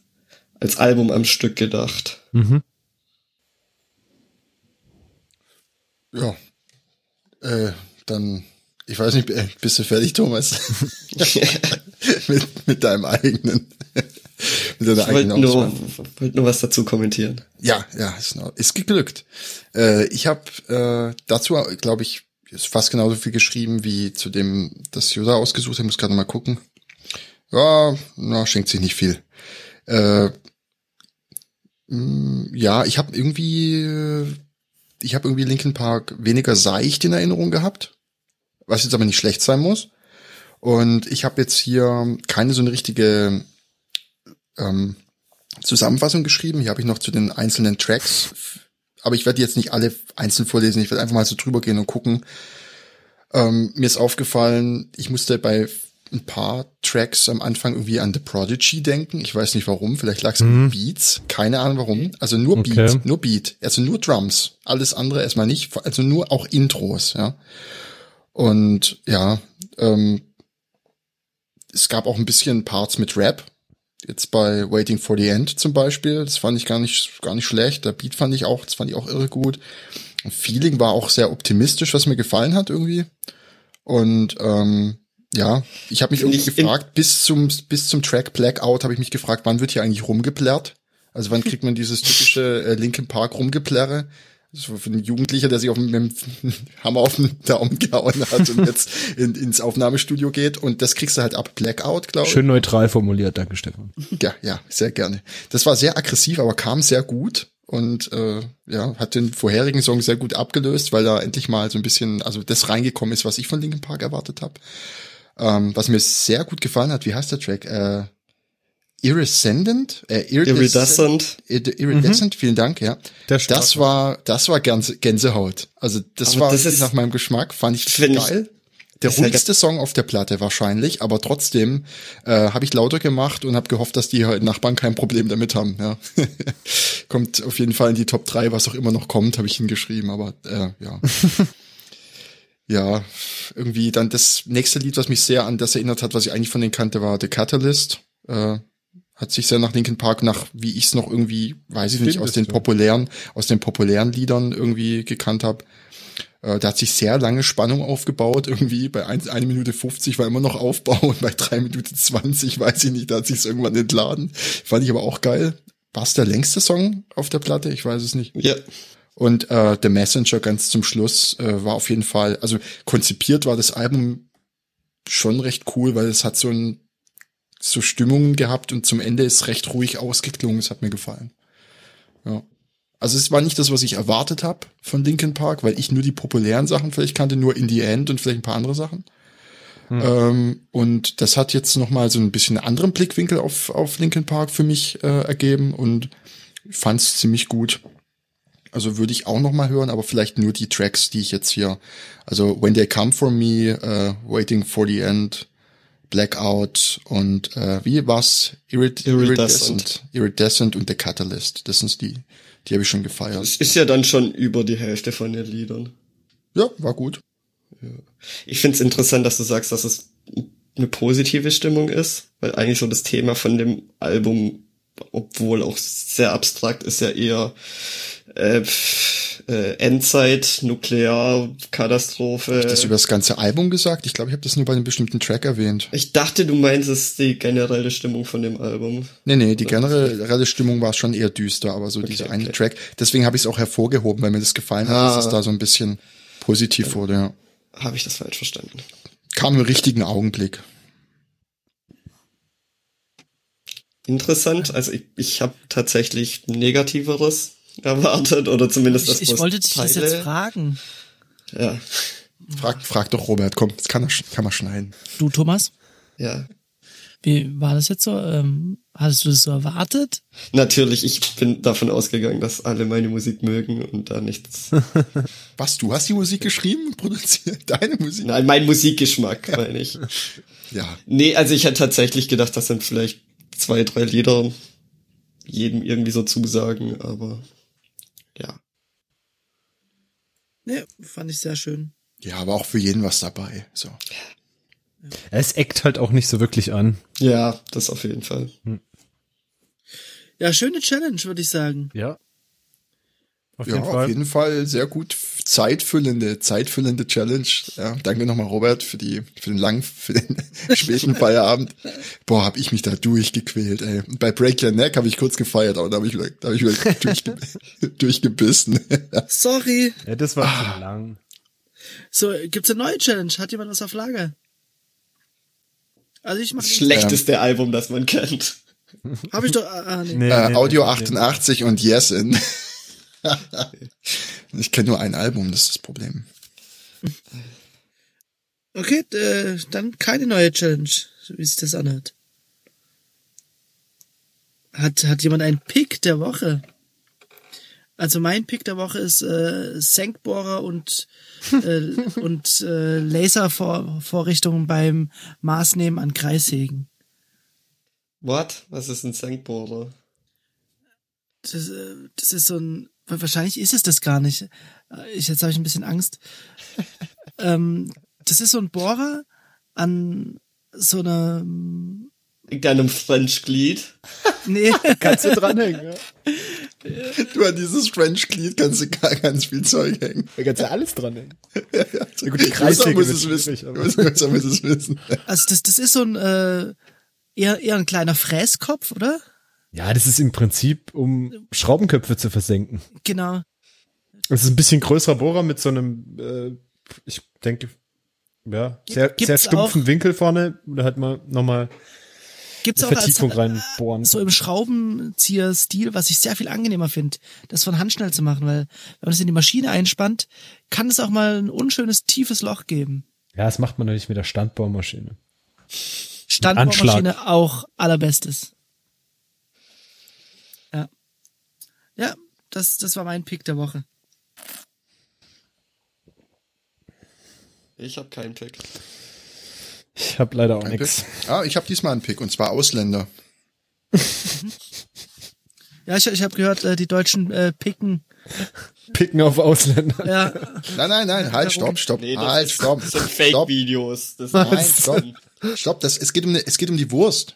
als Album am Stück gedacht. Mhm. Ja, äh, dann, ich weiß nicht, bist du fertig, Thomas? mit, mit deinem eigenen... Ich wollte nur, wollt nur was dazu kommentieren. Ja, ja, ist, ist geglückt. Äh, ich habe äh, dazu, glaube ich, ist fast genauso viel geschrieben, wie zu dem, das Josa ausgesucht hat. Ich muss gerade mal gucken. Ja, na, schenkt sich nicht viel. Äh, mh, ja, ich habe irgendwie, ich habe irgendwie Linkin Park weniger seicht in Erinnerung gehabt, was jetzt aber nicht schlecht sein muss. Und ich habe jetzt hier keine so eine richtige Ähm, Zusammenfassung geschrieben. Hier habe ich noch zu den einzelnen Tracks, aber ich werde jetzt nicht alle einzeln vorlesen. Ich werde einfach mal so drüber gehen und gucken. Ähm, mir ist aufgefallen, ich musste bei ein paar Tracks am Anfang irgendwie an The Prodigy denken. Ich weiß nicht warum. Vielleicht lag es mhm. an Beats. Keine Ahnung warum. Also nur Beat, okay. nur Beat. Also nur Drums. Alles andere erstmal nicht. Also nur auch Intros. Ja. Und ja, ähm, es gab auch ein bisschen Parts mit Rap. Jetzt bei Waiting for the End zum Beispiel, das fand ich gar nicht gar nicht schlecht. Der Beat fand ich auch, das fand ich auch irre gut. Und Feeling war auch sehr optimistisch, was mir gefallen hat irgendwie. Und ähm, ja, ich habe mich irgendwie ich gefragt, bis zum bis zum Track Blackout habe ich mich gefragt, wann wird hier eigentlich rumgeplärrt? Also wann kriegt man dieses typische äh, Linkin Park rumgeplärre? So von einem Jugendlichen, der sich auf mit dem Hammer auf den Daumen gehauen hat und jetzt in, ins Aufnahmestudio geht. Und das kriegst du halt ab Blackout, glaube ich. Schön neutral formuliert, danke Stefan. Ja, ja, sehr gerne. Das war sehr aggressiv, aber kam sehr gut und äh, ja, hat den vorherigen Song sehr gut abgelöst, weil da endlich mal so ein bisschen, also das reingekommen ist, was ich von Linkin Park erwartet habe. Ähm, was mir sehr gut gefallen hat, wie heißt der Track? Äh, Iridescent, äh, Iridescent, Iridescent, mhm. vielen Dank, ja. Das war, das war Gänsehaut. Also das aber war das ist, nach meinem Geschmack, fand ich geil. Ich, der ruhigste halt Song auf der Platte wahrscheinlich, aber trotzdem äh, habe ich lauter gemacht und habe gehofft, dass die Nachbarn kein Problem damit haben. Ja. Kommt auf jeden Fall in die Top drei, was auch immer noch kommt, habe ich hingeschrieben, aber äh, ja. Ja, irgendwie dann das nächste Lied, was mich sehr an das erinnert hat, was ich eigentlich von denen kannte, war The Catalyst. Äh, Hat sich sehr nach Linkin Park, nach wie ich es noch irgendwie, weiß ich nicht, aus den populären, aus den populären Liedern irgendwie gekannt habe. Äh, da hat sich sehr lange Spannung aufgebaut, irgendwie bei einer Minute fünfzig war immer noch Aufbau und bei drei Minuten zwanzig, weiß ich nicht, da hat sich es irgendwann entladen. Fand ich aber auch geil. War es der längste Song auf der Platte? Ich weiß es nicht. Ja. Und äh, The Messenger ganz zum Schluss äh, war auf jeden Fall, also konzipiert war das Album schon recht cool, weil es hat so ein so Stimmungen gehabt und zum Ende ist recht ruhig ausgeklungen. Es hat mir gefallen. Ja. Also es war nicht das, was ich erwartet habe von Linkin Park, weil ich nur die populären Sachen vielleicht kannte, nur In the End und vielleicht ein paar andere Sachen. Hm. Ähm, und das hat jetzt nochmal so ein bisschen einen anderen Blickwinkel auf, auf Linkin Park für mich äh, ergeben und fand es ziemlich gut. Also würde ich auch nochmal hören, aber vielleicht nur die Tracks, die ich jetzt hier, also When They Come For Me, uh, Waiting For The End, Blackout und äh, wie war's? Irid- Iridescent. Iridescent und The Catalyst. Das sind die, die habe ich schon gefeiert. Das ist ja dann schon über die Hälfte von den Liedern. Ja, war gut. Ja. Ich find's interessant, dass du sagst, dass es eine positive Stimmung ist, weil eigentlich so das Thema von dem Album, obwohl auch sehr abstrakt, ist ja eher äh, äh, Endzeit, Nuklearkatastrophe. Hab ich das über das ganze Album gesagt? Ich glaube, ich habe das nur bei einem bestimmten Track erwähnt. Ich dachte, du meinst, es ist die generelle Stimmung von dem Album. Nee, nee, die generelle Stimmung war schon eher düster, aber so okay, dieser okay. eine Track. Deswegen habe ich es auch hervorgehoben, weil mir das gefallen hat, ah, dass es da so ein bisschen positiv wurde. Ja. Habe ich das falsch verstanden? Kam im richtigen Augenblick. Interessant, also ich, ich habe tatsächlich Negativeres erwartet oder zumindest das. Ich, ich wollte dich das jetzt fragen. Ja. Frag, frag doch Robert, komm, das kann, kann man schneiden. Du, Thomas? Ja. Wie war das jetzt so? Ähm, hattest du das so erwartet? Natürlich, ich bin davon ausgegangen, dass alle meine Musik mögen und da nichts. Was, du hast die Musik geschrieben, produziert? Deine Musik? Nein, mein Musikgeschmack, ja. meine ich. Ja. Nee, also ich hätte tatsächlich gedacht, das sind vielleicht zwei, drei Lieder, jedem irgendwie so zusagen, aber ja. Nee, fand ich sehr schön. Ja, aber auch für jeden was dabei, so. Es eckt halt auch nicht so wirklich an. Ja, das auf jeden Fall. Hm. Ja, schöne Challenge, würde ich sagen. Ja. Auf ja, jeden Fall. Auf jeden Fall sehr gut zeitfüllende, zeitfüllende Challenge. Ja, danke nochmal, Robert, für die, für den langen, für den späten Feierabend. Boah, hab ich mich da durchgequält, ey. Und bei Break Your Neck habe ich kurz gefeiert, aber da habe ich wieder, da hab ich wieder durchge, durchgebissen. Sorry. Ja, das war ah. zu lang. So, gibt's eine neue Challenge? Hat jemand was auf Lager? Also ich mach das schlechteste ähm, Album, das man kennt. Habe ich doch. Ah, nee. Nee, äh, nee, Audio nee, achtundachtzig nee. Und Yasin. Ich kenne nur ein Album, das ist das Problem. Okay, äh, dann keine neue Challenge, wie sich das anhört. Hat hat jemand einen Pick der Woche? Also mein Pick der Woche ist äh, Senkbohrer und äh, und äh, Laservorrichtungen beim Maßnehmen an Kreissägen. What? Was ist ein Senkbohrer? Das, das ist so ein. Wahrscheinlich ist es das gar nicht. Ich, jetzt habe ich ein bisschen Angst. ähm, das ist so ein Bohrer an so einer. In deinem French-Glied? Nee. Kannst du dranhängen, ja. Du an dieses French-Glied kannst du gar ganz viel Zeug hängen. Da kannst du alles dranhängen. Ja, ja. So gut, die Kreissäge muss es wissen. Größer muss es wissen. Also das, das ist so ein äh, eher, eher ein kleiner Fräskopf, oder? Ja, das ist im Prinzip, um Schraubenköpfe zu versenken. Genau. Das ist ein bisschen größerer Bohrer mit so einem, äh, ich denke, ja, sehr, sehr stumpfen auch? Winkel vorne. Da hat man nochmal... Gibt's auch als, reinbohren. So im Schraubenzieher-Stil, was ich sehr viel angenehmer finde, das von Hand schnell zu machen, weil wenn man das in die Maschine einspannt, kann es auch mal ein unschönes, tiefes Loch geben. Ja, das macht man natürlich mit der Standbohrmaschine. Standbohrmaschine auch allerbestes. Ja, ja, das, das war mein Pick der Woche. Ich habe keinen Pick. Ich habe leider auch nichts. Ah, ich habe diesmal einen Pick, und zwar Ausländer. Ja, ich, ich habe gehört, äh, die Deutschen äh, picken. Picken auf Ausländer. Ja. Nein, nein, nein, halt, stopp, stopp. Nee, das halt, ist, stopp. Das sind Fake-Videos. Das nein, ist stopp. Stopp, das, es, geht um ne, es geht um die Wurst.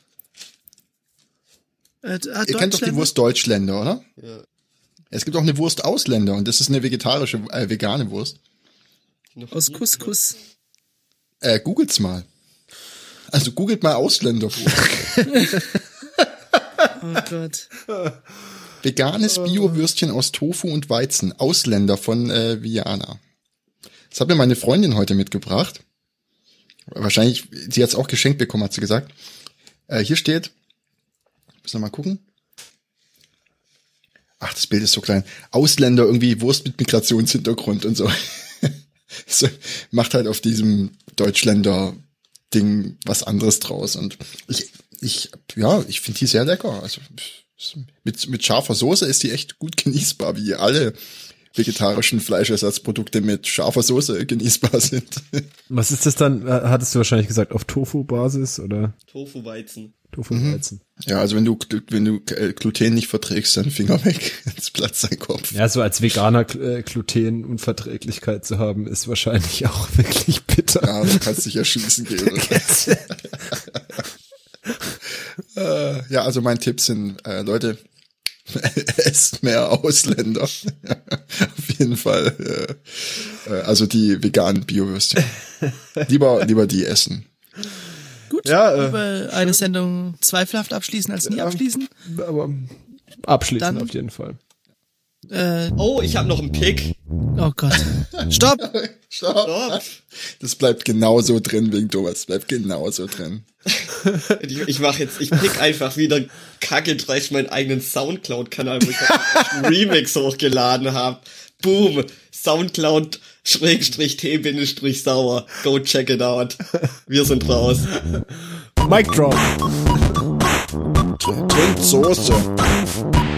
Äh, ah, Ihr kennt doch die Wurst Deutschländer, oder? Ja. Es gibt auch eine Wurst Ausländer, und das ist eine vegetarische, äh, vegane Wurst. Aus Couscous. Äh, googelt's mal. Also googelt mal Ausländer. Oh Gott. Veganes Bio-Würstchen aus Tofu und Weizen. Ausländer von äh, Viana. Das hat mir meine Freundin heute mitgebracht. Wahrscheinlich, sie hat es auch geschenkt bekommen, hat sie gesagt. Äh, hier steht, müssen wir mal gucken. Ach, das Bild ist so klein. Ausländer, irgendwie Wurst mit Migrationshintergrund und so. So macht halt auf diesem Deutschländer Ding was anderes draus, und ich, ich, ja, ich finde die sehr lecker. Also mit, mit scharfer Soße ist die echt gut genießbar, wie alle vegetarischen Fleischersatzprodukte mit scharfer Soße genießbar sind. Was ist das dann? Hattest du wahrscheinlich gesagt, auf Tofu-Basis oder? Tofu-Weizen. Tofu-Weizen. Mhm. Ja, also wenn du, wenn du Gluten nicht verträgst, dann Finger weg, jetzt platzt dein Kopf. Ja, so als Veganer Glutenunverträglichkeit zu haben, ist wahrscheinlich auch wirklich bitter. Ja, du kannst dich erschießen gehen. Ja, also mein Tipp sind, äh, Leute, esst mehr Ausländer. Auf jeden Fall. Also die veganen Bio-Würstchen. Lieber, lieber die essen. Gut, ja, über äh, eine Sendung zweifelhaft abschließen als nie abschließen. Aber abschließen dann, auf jeden Fall. Äh, oh, ich habe noch einen Pick. Oh Gott. Stopp. Stopp. Stopp. Das bleibt genauso drin wegen Thomas. Das bleibt genauso drin. Ich, ich mach jetzt, ich pick einfach wieder Kacke dreist meinen eigenen Soundcloud-Kanal, wo ich einen Remix hochgeladen habe. Boom. Soundcloud Schrägstrich T Bindestrich sauer. Go check it out. Wir sind raus. Mic drop. Trinkt Soße.